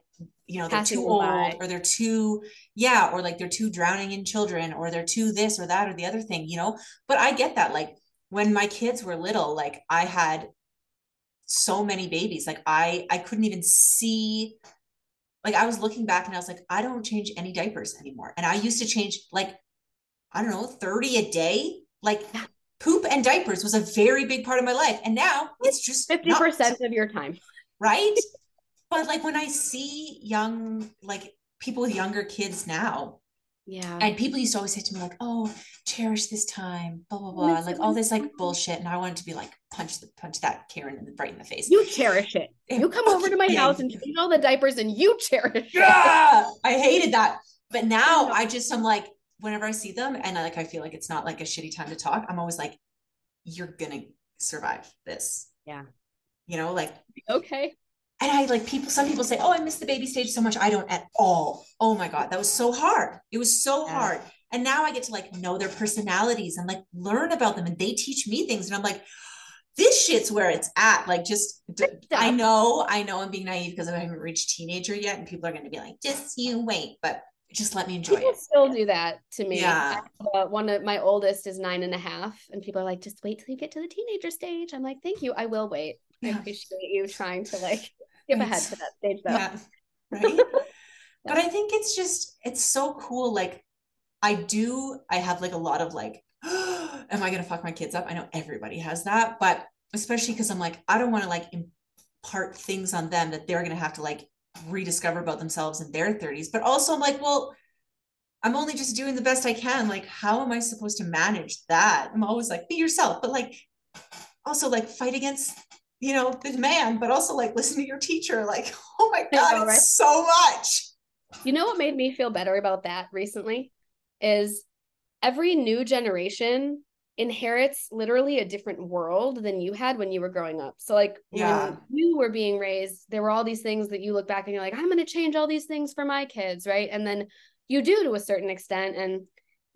you know, they're too old, or they're too, yeah. or like they're too drowning in children, or they're too this or that, or the other thing, you know, but I get that. Like when my kids were little, like I had so many babies, like I, I couldn't even see. Like I was looking back and I was like, I don't change any diapers anymore. And I used to change like, I don't know, thirty a day. Like poop and diapers was a very big part of my life. And now it's just fifty percent not, of your time. Right. But like when I see young, like people with younger kids now. Yeah. And people used to always say to me like, oh, cherish this time, blah, blah, blah. Like all this like bullshit. And I wanted to be like, punch the, punch that Karen in the, right in the face. You cherish it. You come over to my yeah. house and change all the diapers and you cherish yeah. it. I hated that. But now I just, I'm like, whenever I see them and I, like, I feel like it's not like a shitty time to talk, I'm always like, you're going to survive this. Yeah. You know, like, okay. And I like people, some people say, oh, I miss the baby stage so much. I don't at all. Oh my God. That was so hard. It was so yeah. hard. And now I get to like know their personalities and like learn about them, and they teach me things. And I'm like, this shit's where it's at. Like, just, I know, I know I'm being naive because I haven't reached teenager yet. And people are going to be like, just you wait, but just let me enjoy people it. People still do that to me. Yeah. Uh, one of my oldest is nine and a half and people are like, just wait till you get to the teenager stage. I'm like, thank you. I will wait. Yeah. I appreciate you trying to like skip right. ahead to that stage though. Yeah. Right. yeah. But I think it's just, it's so cool. Like I do, I have like a lot of like, oh, am I going to fuck my kids up? I know everybody has that, but especially because I'm like, I don't want to like impart things on them that they're going to have to like rediscover about themselves in their thirties. But also I'm like, well, I'm only just doing the best I can. Like, how am I supposed to manage that? I'm always like, be yourself, but like, also like fight against, you know, the man, but also like, listen to your teacher. Like, oh my God, know, right? It's so much. You know what made me feel better about that recently is every new generation inherits literally a different world than you had when you were growing up. So like yeah. when you were being raised, there were all these things that you look back and you're like, I'm going to change all these things for my kids. Right. And then you do to a certain extent. And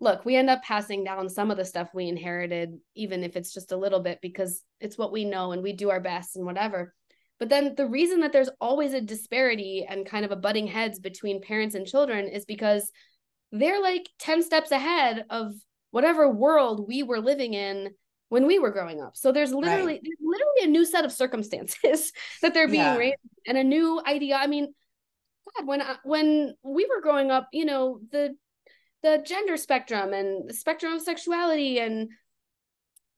look, we end up passing down some of the stuff we inherited, even if it's just a little bit, because it's what we know and we do our best and whatever. But then the reason that there's always a disparity and kind of a butting heads between parents and children is because they're like ten steps ahead of whatever world we were living in when we were growing up. So there's literally, right. there's literally a new set of circumstances that they're being yeah. raised in, and a new idea. I mean, God, when, I, when we were growing up, you know, the, the gender spectrum and the spectrum of sexuality and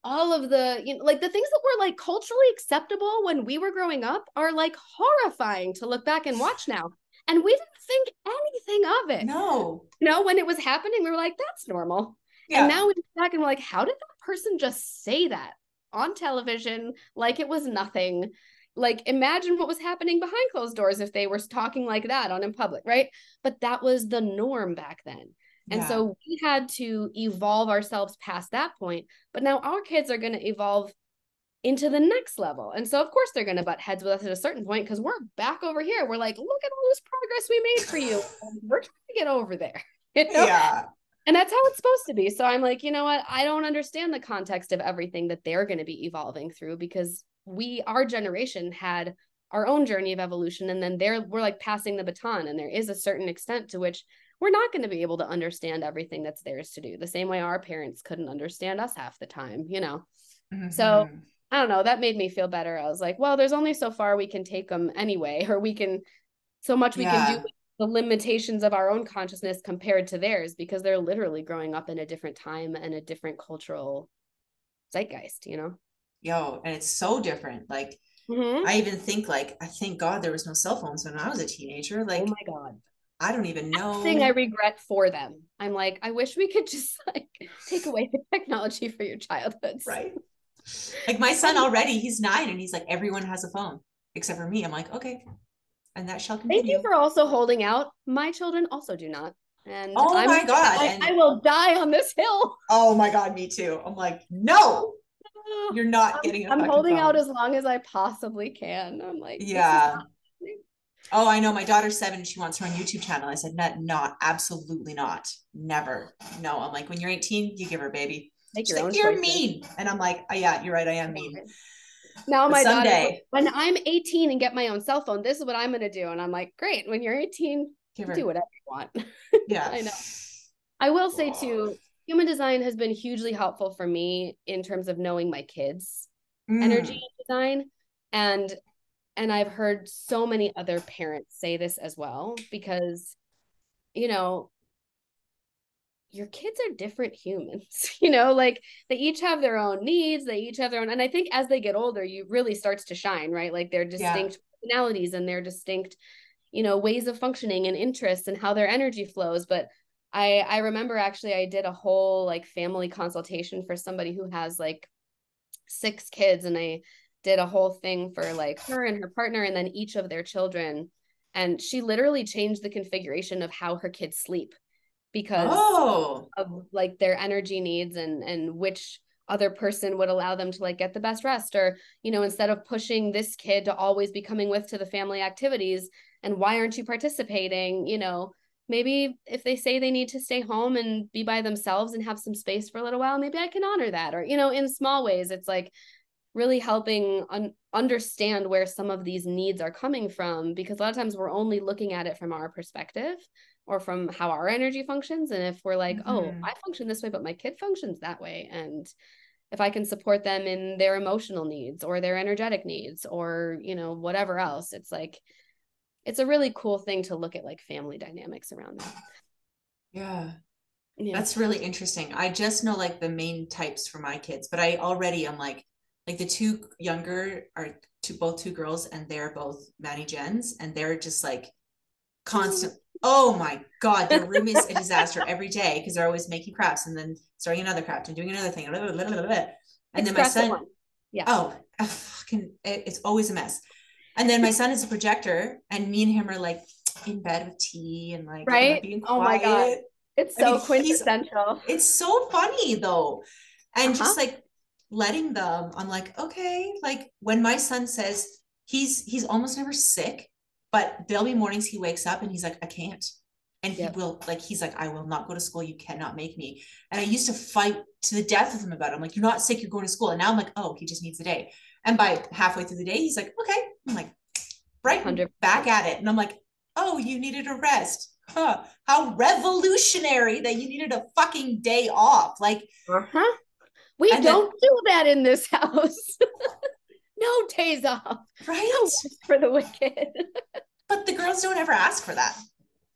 all of the, you know, like the things that were like culturally acceptable when we were growing up are like horrifying to look back and watch now. And we didn't think anything of it. No. You know, when it was happening, we were like, that's normal. Yeah. And now we look back and we're like, how did that person just say that on television? Like it was nothing. Like imagine what was happening behind closed doors if they were talking like that on in public, right? But that was the norm back then. And yeah. so we had to evolve ourselves past that point. But now our kids are going to evolve into the next level. And so of course they're going to butt heads with us at a certain point because we're back over here. We're like, look at all this progress we made for you. We're trying to get over there. You know? Yeah. And that's how it's supposed to be. So I'm like, you know what? I don't understand the context of everything that they're going to be evolving through because we, our generation had our own journey of evolution. And then they're, we're like passing the baton, and there is a certain extent to which we're not going to be able to understand everything that's theirs to do the same way our parents couldn't understand us half the time, you know? Mm-hmm. So I don't know, that made me feel better. I was like, well, there's only so far we can take them anyway, or we can, so much we yeah. can do with the limitations of our own consciousness compared to theirs, because they're literally growing up in a different time and a different cultural zeitgeist, you know? Yo, and it's so different. Like, mm-hmm. I even think like, I thank God there was no cell phones when I was a teenager. Like, oh my God. I don't even know. That's the thing I regret for them. I'm like, I wish we could just like take away the technology for your childhoods. Right. Like my son already, he's nine and he's like, everyone has a phone except for me. I'm like, okay. And that shall continue. Thank you for also holding out. My children also do not. And oh I'm, my God. Like, and I will die on this hill. Oh my God. Me too. I'm like, no, you're not I'm, getting a I'm holding phone. Out as long as I possibly can. I'm like, yeah. Oh, I know. My daughter's seven and she wants her own YouTube channel. I said, not, not, absolutely not. Never. No. I'm like, when you're eighteen, you give her baby. She's like, you're choices. Mean. And I'm like, oh, yeah, you're right. I am mean. Now but my someday, daughter, when I'm eighteen and get my own cell phone, this is what I'm going to do. And I'm like, great. When you're eighteen, give her. Do whatever you want. Yeah, I know. I will say Aww. Too, human design has been hugely helpful for me in terms of knowing my kids' mm. energy design. And, and I've heard so many other parents say this as well, because, you know, your kids are different humans, you know, like they each have their own needs. They each have their own. And I think as they get older, you really starts to shine, right? Like their distinct yeah. personalities and their distinct, you know, ways of functioning and interests and how their energy flows. But I, I remember actually, I did a whole like family consultation for somebody who has like six kids. And I did a whole thing for like her and her partner and then each of their children. And she literally changed the configuration of how her kids sleep. Because oh. of like their energy needs and, and which other person would allow them to like get the best rest, or, you know, instead of pushing this kid to always be coming with to the family activities and why aren't you participating, you know, maybe if they say they need to stay home and be by themselves and have some space for a little while, maybe I can honor that. Or, you know, in small ways, it's like really helping un- understand where some of these needs are coming from, because a lot of times we're only looking at it from our perspective or from how our energy functions. And if we're like, mm-hmm. oh, I function this way, but my kid functions that way. And if I can support them in their emotional needs or their energetic needs or, you know, whatever else, it's like, it's a really cool thing to look at, like, family dynamics around that. Yeah. yeah. That's really interesting. I just know, like, the main types for my kids, but I already am like, like the two younger are two, both two girls, and they're both Manny Gens, and they're just like constant. Oh my God, their room is a disaster every day because they're always making crafts and then starting another craft and doing another thing. Blah, blah, blah, blah, blah. And then my son, yeah. oh, oh fucking, it, it's always a mess. And then my son is a projector, and me and him are like in bed with tea and like, right? being quiet. Oh my God. It's so I mean, quintessential. It's so funny though. And uh-huh. just like letting them, I'm like, okay. Like when my son says he's, he's almost never sick, but there'll be mornings he wakes up and he's like, I can't. And he yep. will like, he's like, I will not go to school. You cannot make me. And I used to fight to the death with him about it. I'm like, you're not sick. You're going to school. And now I'm like, oh, he just needs a day. And by halfway through the day, he's like, okay. I'm like, right one hundred percent back at it. And I'm like, oh, you needed a rest. Huh. How revolutionary that you needed a fucking day off. Like, uh-huh. we don't then, do that in this house. No days off. Right. No for the wicked. But the girls don't ever ask for that.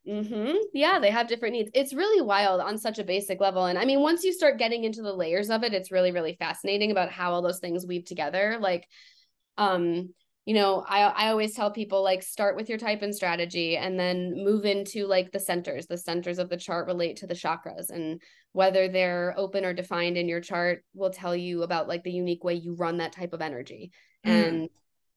Mm-hmm. Yeah. They have different needs. It's really wild on such a basic level. And I mean, once you start getting into the layers of it, it's really, really fascinating about how all those things weave together. Like, um, you know, I, I always tell people, like, start with your type and strategy and then move into like the centers. The centers of the chart relate to the chakras, and whether they're open or defined in your chart will tell you about like the unique way you run that type of energy. Mm-hmm. And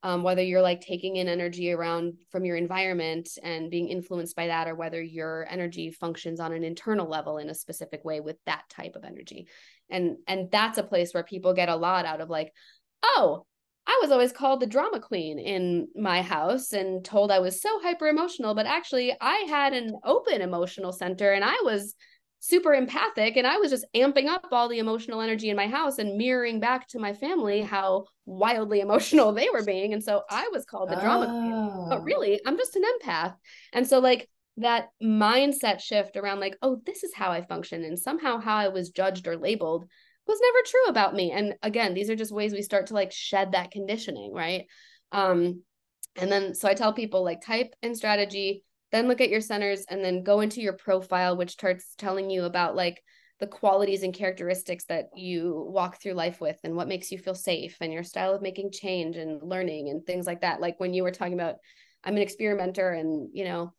um, whether you're like taking in energy around from your environment and being influenced by that, or whether your energy functions on an internal level in a specific way with that type of energy. And, and that's a place where people get a lot out of like, oh, I was always called the drama queen in my house and told I was so hyper emotional, but actually I had an open emotional center and I was super empathic and I was just amping up all the emotional energy in my house and mirroring back to my family how wildly emotional they were being. And so I was called the drama oh. queen, but really I'm just an empath. And so like that mindset shift around like, oh, this is how I function, and somehow how I was judged or labeled was never true about me. And again, these are just ways we start to like shed that conditioning, right? Um, and then, so I tell people like type and strategy, then look at your centers, and then go into your profile, which starts telling you about like the qualities and characteristics that you walk through life with and what makes you feel safe and your style of making change and learning and things like that. Like when you were talking about, I'm an experimenter and, you know,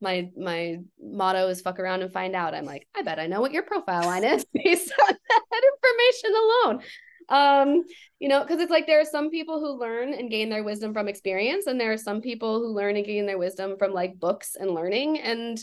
my, my motto is fuck around and find out. I'm like, I bet I know what your profile line is based on that information alone. Um, you know, cause it's like, there are some people who learn and gain their wisdom from experience. And there are some people who learn and gain their wisdom from like books and learning, and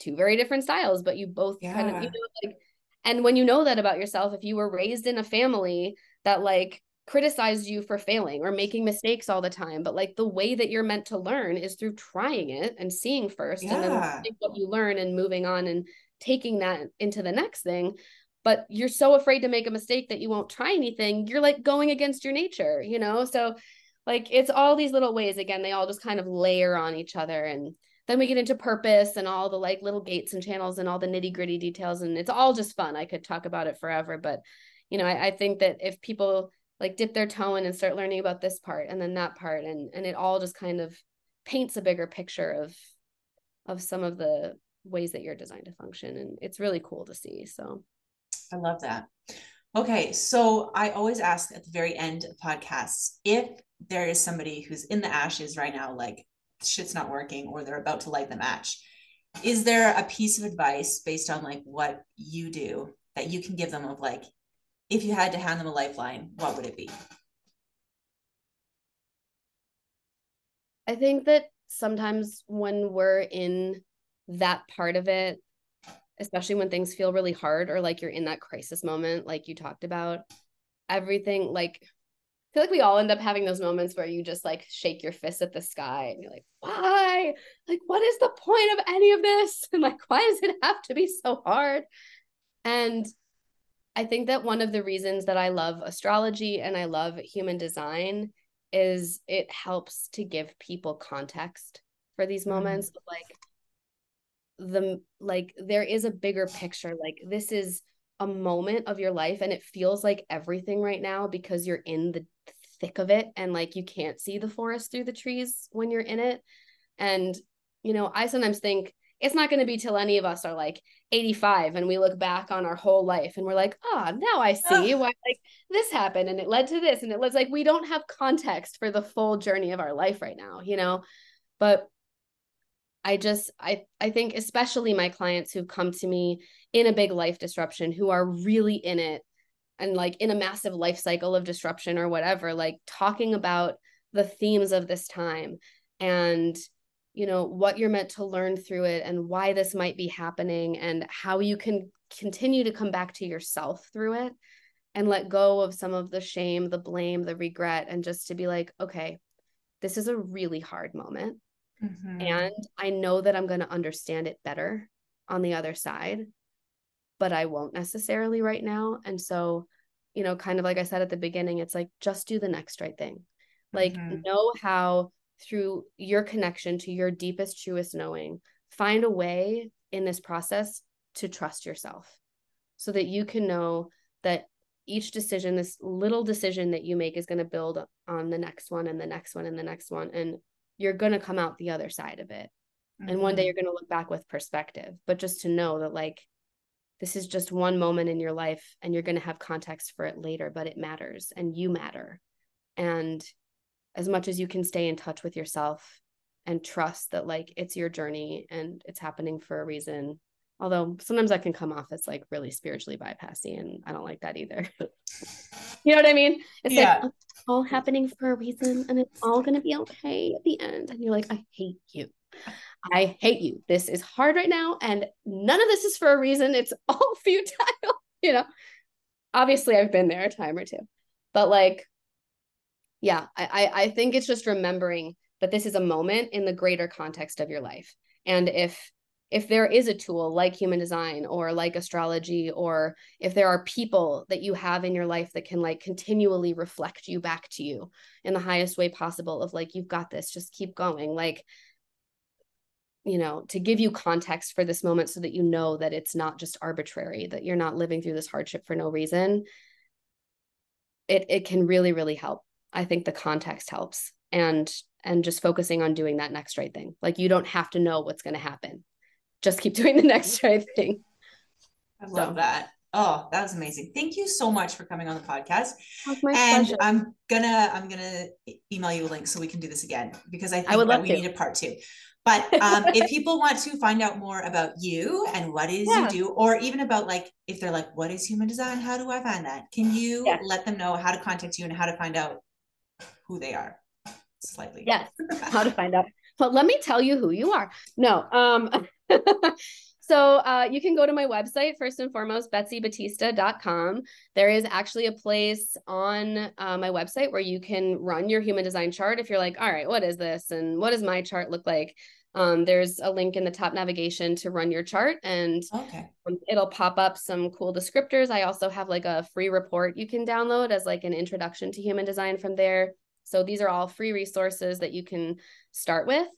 two very different styles, but you both yeah. kind of, you know, like, and when you know that about yourself, if you were raised in a family that like criticized you for failing or making mistakes all the time, but like the way that you're meant to learn is through trying it and seeing first yeah. and then what you learn and moving on and taking that into the next thing. But you're so afraid to make a mistake that you won't try anything. You're like going against your nature, you know? So like, it's all these little ways, again, they all just kind of layer on each other. And then we get into purpose and all the like little gates and channels and all the nitty gritty details. And it's all just fun. I could talk about it forever, but you know, I, I think that if people like dip their toe in and start learning about this part and then that part. And, and it all just kind of paints a bigger picture of, of some of the ways that you're designed to function. And it's really cool to see. So I love that. Okay. So I always ask at the very end of podcasts, if there is somebody who's in the ashes right now, like shit's not working, or they're about to light the match, is there a piece of advice based on like what you do that you can give them of like, if you had to hand them a lifeline, what would it be? I think that sometimes when we're in that part of it, especially when things feel really hard or like you're in that crisis moment, like you talked about, everything like feel like we all end up having those moments where you just like shake your fist at the sky and you're like, why? Like, what is the point of any of this? And like, why does it have to be so hard? And I think that one of the reasons that I love astrology and I love human design is it helps to give people context for these moments. Mm-hmm. Like, the like there is a bigger picture. Like, this is a moment of your life and it feels like everything right now because you're in the thick of it, and like you can't see the forest through the trees when you're in it. And you know, I sometimes think it's not going to be till any of us are like eighty-five and we look back on our whole life and we're like, ah, oh, now I see why like this happened and it led to this, and it was like we don't have context for the full journey of our life right now, you know. But I just, I, I think especially my clients who come to me in a big life disruption, who are really in it and like in a massive life cycle of disruption or whatever, like talking about the themes of this time and, you know, what you're meant to learn through it and why this might be happening and how you can continue to come back to yourself through it and let go of some of the shame, the blame, the regret, and just to be like, okay, this is a really hard moment. Mm-hmm. And I know that I'm going to understand it better on the other side, but I won't necessarily right now. And so, you know, kind of like I said at the beginning, it's like, just do the next right thing. Like, mm-hmm. know how through your connection to your deepest, truest knowing, find a way in this process to trust yourself so that you can know that each decision, this little decision that you make, is going to build on the next one and the next one and the next one. And you're going to come out the other side of it. Mm-hmm. And one day you're going to look back with perspective, but just to know that like, this is just one moment in your life and you're going to have context for it later, but it matters and you matter. And as much as you can stay in touch with yourself and trust that like, it's your journey and it's happening for a reason. Although sometimes that can come off as like really spiritually bypassy, and I don't like that either. You know what I mean? It's yeah. like it's all happening for a reason and it's all going to be okay at the end. And you're like, I hate you. I hate you. This is hard right now. And none of this is for a reason. It's all futile. You know, obviously I've been there a time or two, but like, yeah, I, I, I think it's just remembering that this is a moment in the greater context of your life. And if If there is a tool like human design or like astrology, or if there are people that you have in your life that can like continually reflect you back to you in the highest way possible of like, you've got this, just keep going. Like, you know, to give you context for this moment so that you know that it's not just arbitrary, that you're not living through this hardship for no reason. It it can really, really help. I think the context helps, and, and just focusing on doing that next right thing. Like, you don't have to know what's going to happen. Just keep doing the next right thing. I love so. that. Oh, that was amazing. Thank you so much for coming on the podcast. My and pleasure. I'm gonna, I'm gonna email you a link so we can do this again, because I think I would love that we to. need a part two. But um, if people want to find out more about you and what it is yeah. you do, or even about like, if they're like, what is human design? How do I find that? Can you yeah. let them know how to contact you and how to find out who they are? Slightly. Yes. How to find out. But let me tell you who you are. No. Um, so uh, you can go to my website, first and foremost, betsy batista dot com. There is actually a place on uh, my website where you can run your human design chart. If you're like, all right, what is this? And what does my chart look like? Um, there's a link in the top navigation to run your chart, and okay. it'll pop up some cool descriptors. I also have like a free report you can download as like an introduction to human design from there. So these are all free resources that you can start with.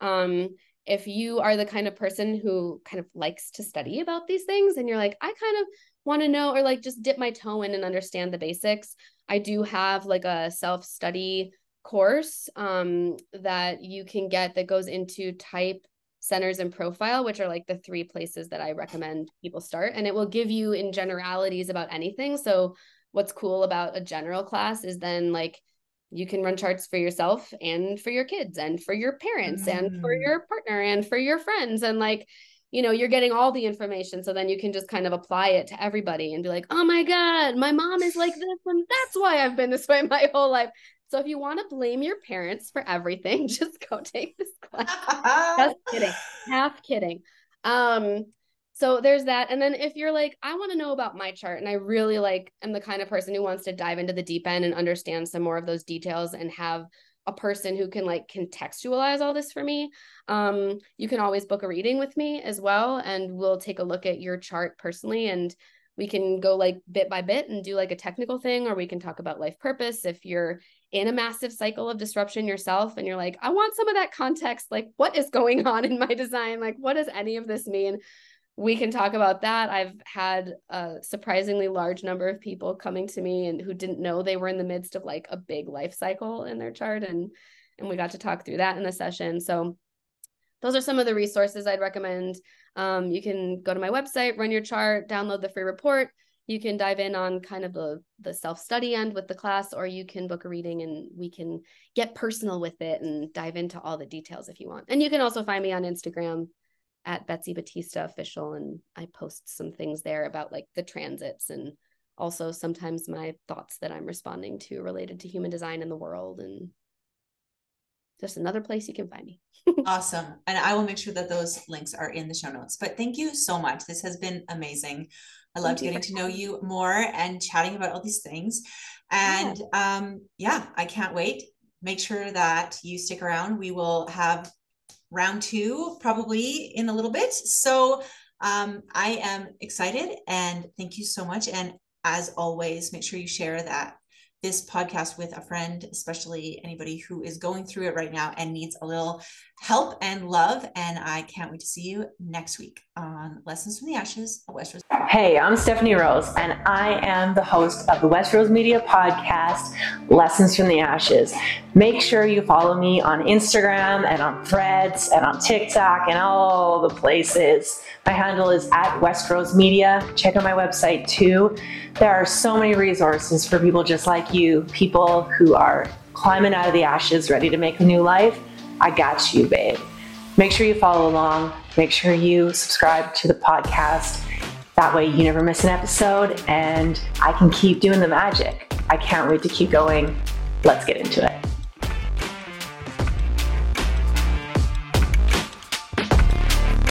Um, if you are the kind of person who kind of likes to study about these things and you're like, I kind of want to know, or like just dip my toe in and understand the basics, I do have like a self-study course um, that you can get that goes into type, centers, and profile, which are like the three places that I recommend people start. And it will give you in generalities about anything. So what's cool about a general class is then like, you can run charts for yourself and for your kids and for your parents mm. and for your partner and for your friends. And like, you know, you're getting all the information. So then you can just kind of apply it to everybody and be like, oh my God, my mom is like this, and that's why I've been this way my whole life. So if you want to blame your parents for everything, just go take this class. Just kidding. Half kidding. Um, So there's that. And then if you're like, I want to know about my chart, and I really like am the kind of person who wants to dive into the deep end and understand some more of those details and have a person who can like contextualize all this for me, um, you can always book a reading with me as well. And we'll take a look at your chart personally, and we can go like bit by bit and do like a technical thing, or we can talk about life purpose. If you're in a massive cycle of disruption yourself and you're like, I want some of that context, like what is going on in my design? Like, what does any of this mean? We can talk about that. I've had a surprisingly large number of people coming to me and who didn't know they were in the midst of like a big life cycle in their chart. And, and we got to talk through that in the session. So those are some of the resources I'd recommend. Um, you can go to my website, run your chart, download the free report. You can dive in on kind of the, the self-study end with the class, or you can book a reading and we can get personal with it and dive into all the details if you want. And you can also find me on Instagram at Betsy Batista Official. And I post some things there about like the transits and also sometimes my thoughts that I'm responding to related to human design in the world, and just another place you can find me. Awesome. And I will make sure that those links are in the show notes, but thank you so much. This has been amazing. I loved getting to know you more and chatting about all these things. And yeah. um, yeah, I can't wait. Make sure that you stick around. We will have round two probably in a little bit. So um, I am excited, and thank you so much. And as always, make sure you share that this podcast with a friend, especially anybody who is going through it right now and needs a little help and love. And I can't wait to see you next week on Lessons from the Ashes of Westrose. Hey, I'm Stephanie Rose, and I am the host of the Westrose Media podcast, Lessons from the Ashes. Make sure you follow me on Instagram and on Threads and on TikTok and all the places. My handle is at Westrose Media. Check out my website too. There are so many resources for people just like you, people who are climbing out of the ashes, ready to make a new life. I got you, babe. Make sure you follow along. Make sure you subscribe to the podcast. That way you never miss an episode, and I can keep doing the magic. I can't wait to keep going. Let's get into it.